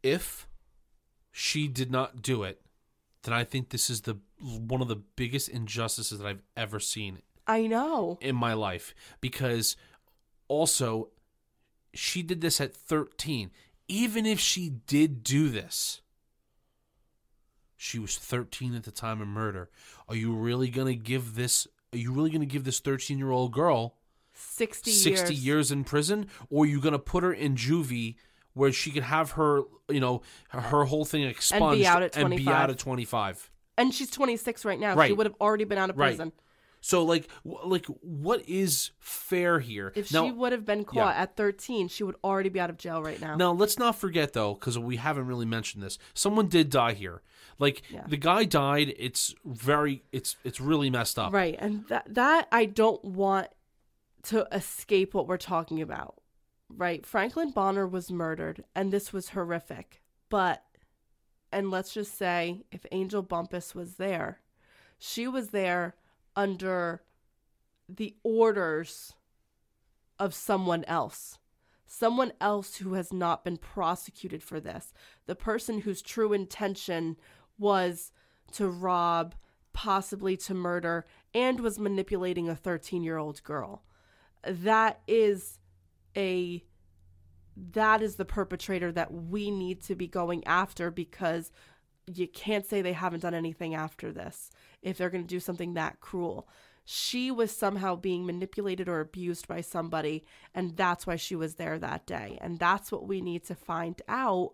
If she did not do it, then I think this is the one of the biggest injustices that I've ever seen. I know. In my life. Because also, she did this at thirteen. Even if she did do this, she was thirteen at the time of murder. Are you really going to give this, are you really going to give this thirteen-year-old girl sixty, sixty years. years in prison? Or are you going to put her in juvie where she could have her, you know, her, her whole thing expunged and be out at twenty-five? And, out at twenty-five. And she's twenty-six right now. Right. She would have already been out of prison. Right. So, like, like, what is fair here? If now, she would have been caught yeah. at thirteen, she would already be out of jail right now. Now, let's not forget, though, because we haven't really mentioned this. Someone did die here. Like, yeah. the guy died. It's very, it's it's really messed up. Right. And that, that I don't want to escape what we're talking about. Right. Franklin Bonner was murdered, and this was horrific. But, and let's just say, if Angel Bumpus was there, she was there under the orders of someone else, someone else who has not been prosecuted for this, the person whose true intention was to rob, possibly to murder, and was manipulating a thirteen-year-old girl. That is a, that is the perpetrator that we need to be going after, because you can't say they haven't done anything after this if they're going to do something that cruel. She was somehow being manipulated or abused by somebody, and that's why she was there that day. And that's what we need to find out.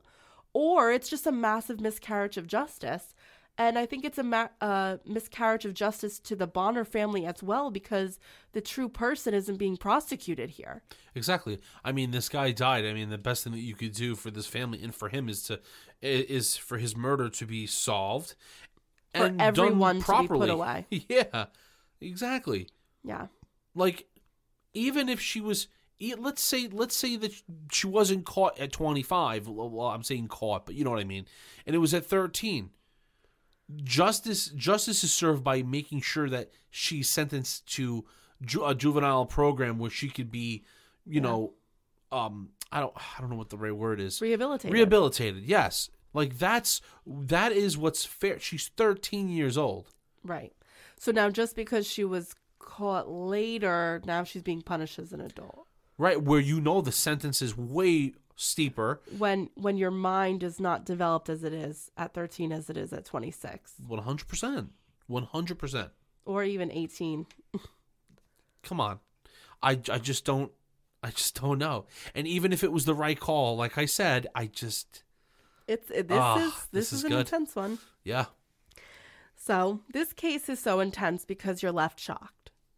Or it's just a massive miscarriage of justice. And I think it's a ma- uh, miscarriage of justice to the Bonner family as well, because the true person isn't being prosecuted here. Exactly. I mean, this guy died. I mean, the best thing that you could do for this family and for him is to is for his murder to be solved and for everyone done properly. To be put away. Yeah, exactly. Yeah. Like, even if she was, let's say, let's say that she wasn't caught at twenty-five. Well, I'm saying caught, but you know what I mean. And it was at thirteen. Justice justice is served by making sure that she's sentenced to ju- a juvenile program where she could be, you yeah. know, um, I don't I don't know what the right word is. Rehabilitated. Rehabilitated, yes. Like, that's that is what's fair. She's thirteen years old. Right. So now just because she was caught later, now she's being punished as an adult. Right, where you know the sentence is way steeper when when your mind is not developed as it is at thirteen as it is at twenty-six. One hundred percent one hundred percent or even eighteen. Come on. I, I just don't I just don't know. And even if it was the right call, like I said, I just it's this uh, is this, this is, is an good. Intense one. Yeah. So this case is so intense because you're left shocked.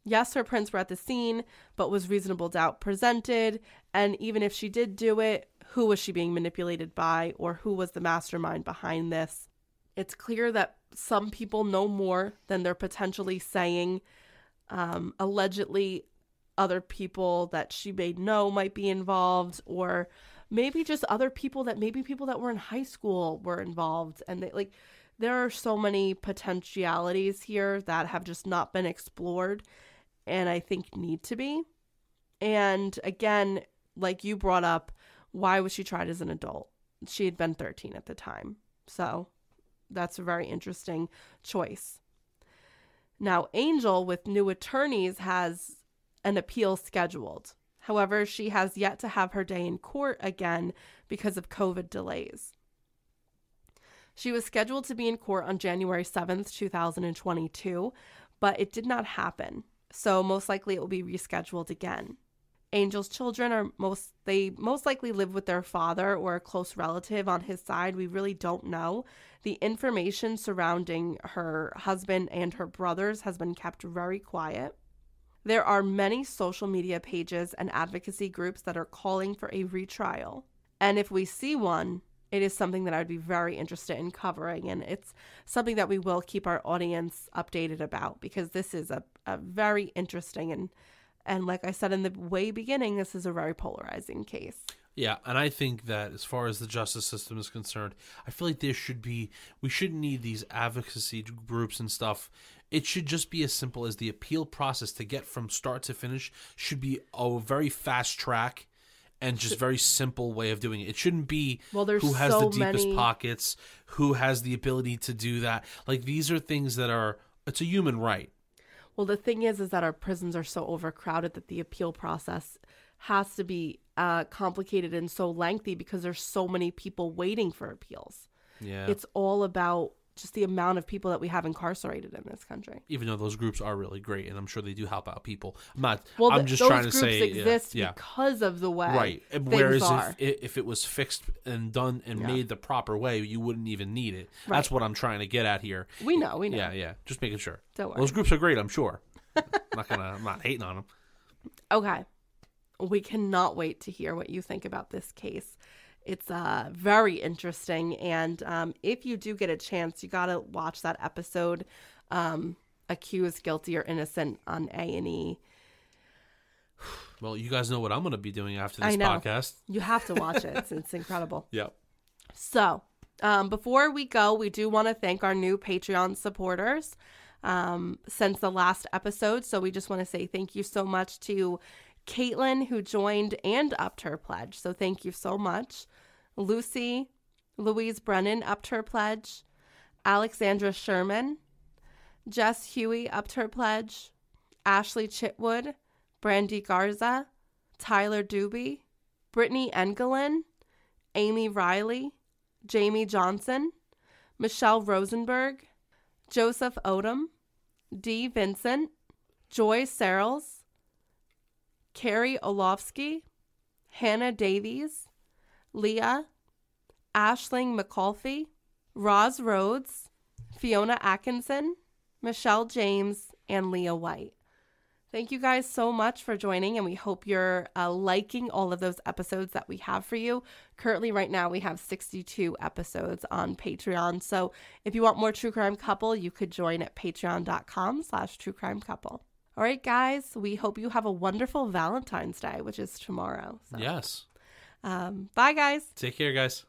Yes, her prints were at the scene, but was reasonable doubt presented? And even if she did do it, who was she being manipulated by, or who was the mastermind behind this? It's clear that some people know more than they're potentially saying. Um, allegedly, other people that she may know might be involved, or maybe just other people that maybe people that were in high school were involved. And they, like, there are so many potentialities here that have just not been explored. And I think need to be. And again, like you brought up, why was she tried as an adult? She had been thirteen at the time. So that's a very interesting choice. Now, Angel, with new attorneys, has an appeal scheduled. However, she has yet to have her day in court again because of COVID delays. She was scheduled to be in court on January seventh, two thousand twenty-two, but it did not happen. So most likely it will be rescheduled again. Angel's children are most, they most likely live with their father or a close relative on his side. We really don't know. The information surrounding her husband and her brothers has been kept very quiet. There are many social media pages and advocacy groups that are calling for a retrial. And if we see one, it is something that I would be very interested in covering, and it's something that we will keep our audience updated about, because this is a, a very interesting and, and like I said in the way beginning, this is a very polarizing case. Yeah, and I think that as far as the justice system is concerned, I feel like there should be, we shouldn't need these advocacy groups and stuff. It should just be as simple as the appeal process to get from start to finish should be a very fast track and just very simple way of doing it. It shouldn't be well, there's who has so the deepest many... pockets, who has the ability to do that. Like, these are things that are, it's a human right. Well, the thing is, is that our prisons are so overcrowded that the appeal process has to be uh, complicated and so lengthy because there's so many people waiting for appeals. Yeah, it's all about just the amount of people that we have incarcerated in this country. Even though those groups are really great, and I'm sure they do help out people. I'm not. Well, I'm just trying to say those groups exist yeah, because yeah. of the way right. things Whereas are. If, if it was fixed and done and yeah. made the proper way, you wouldn't even need it. Right. That's what I'm trying to get at here. We know. We know. Yeah, yeah. Just making sure. Don't worry. Those groups are great. I'm sure. I'm not gonna. I'm not hating on them. Okay. We cannot wait to hear what you think about this case. It's uh, very interesting. And um, if you do get a chance, you got to watch that episode, um, Accused, Guilty or Innocent, on A and E. Well, you guys know what I'm going to be doing after this I know. podcast. You have to watch it. It's, it's incredible. Yep. So um, before we go, we do want to thank our new Patreon supporters um, since the last episode. So we just want to say thank you so much to Caitlin, who joined and upped her pledge, so thank you so much. Lucy, Louise Brennan upped her pledge. Alexandra Sherman, Jess Huey upped her pledge. Ashley Chitwood, Brandy Garza, Tyler Doobie, Brittany Engelin, Amy Riley, Jamie Johnson, Michelle Rosenberg, Joseph Odom, Dee Vincent, Joy Serrells, Carrie Olofsky, Hannah Davies, Leah, Ashling McCulphy, Roz Rhodes, Fiona Atkinson, Michelle James, and Leah White. Thank you guys so much for joining, and we hope you're uh, liking all of those episodes that we have for you. Currently, right now, we have sixty-two episodes on Patreon. So if you want more True Crime Couple, you could join at patreon.com slash True Crime Couple. All right, guys, we hope you have a wonderful Valentine's Day, which is tomorrow. So. Yes. Um, bye, guys. Take care, guys.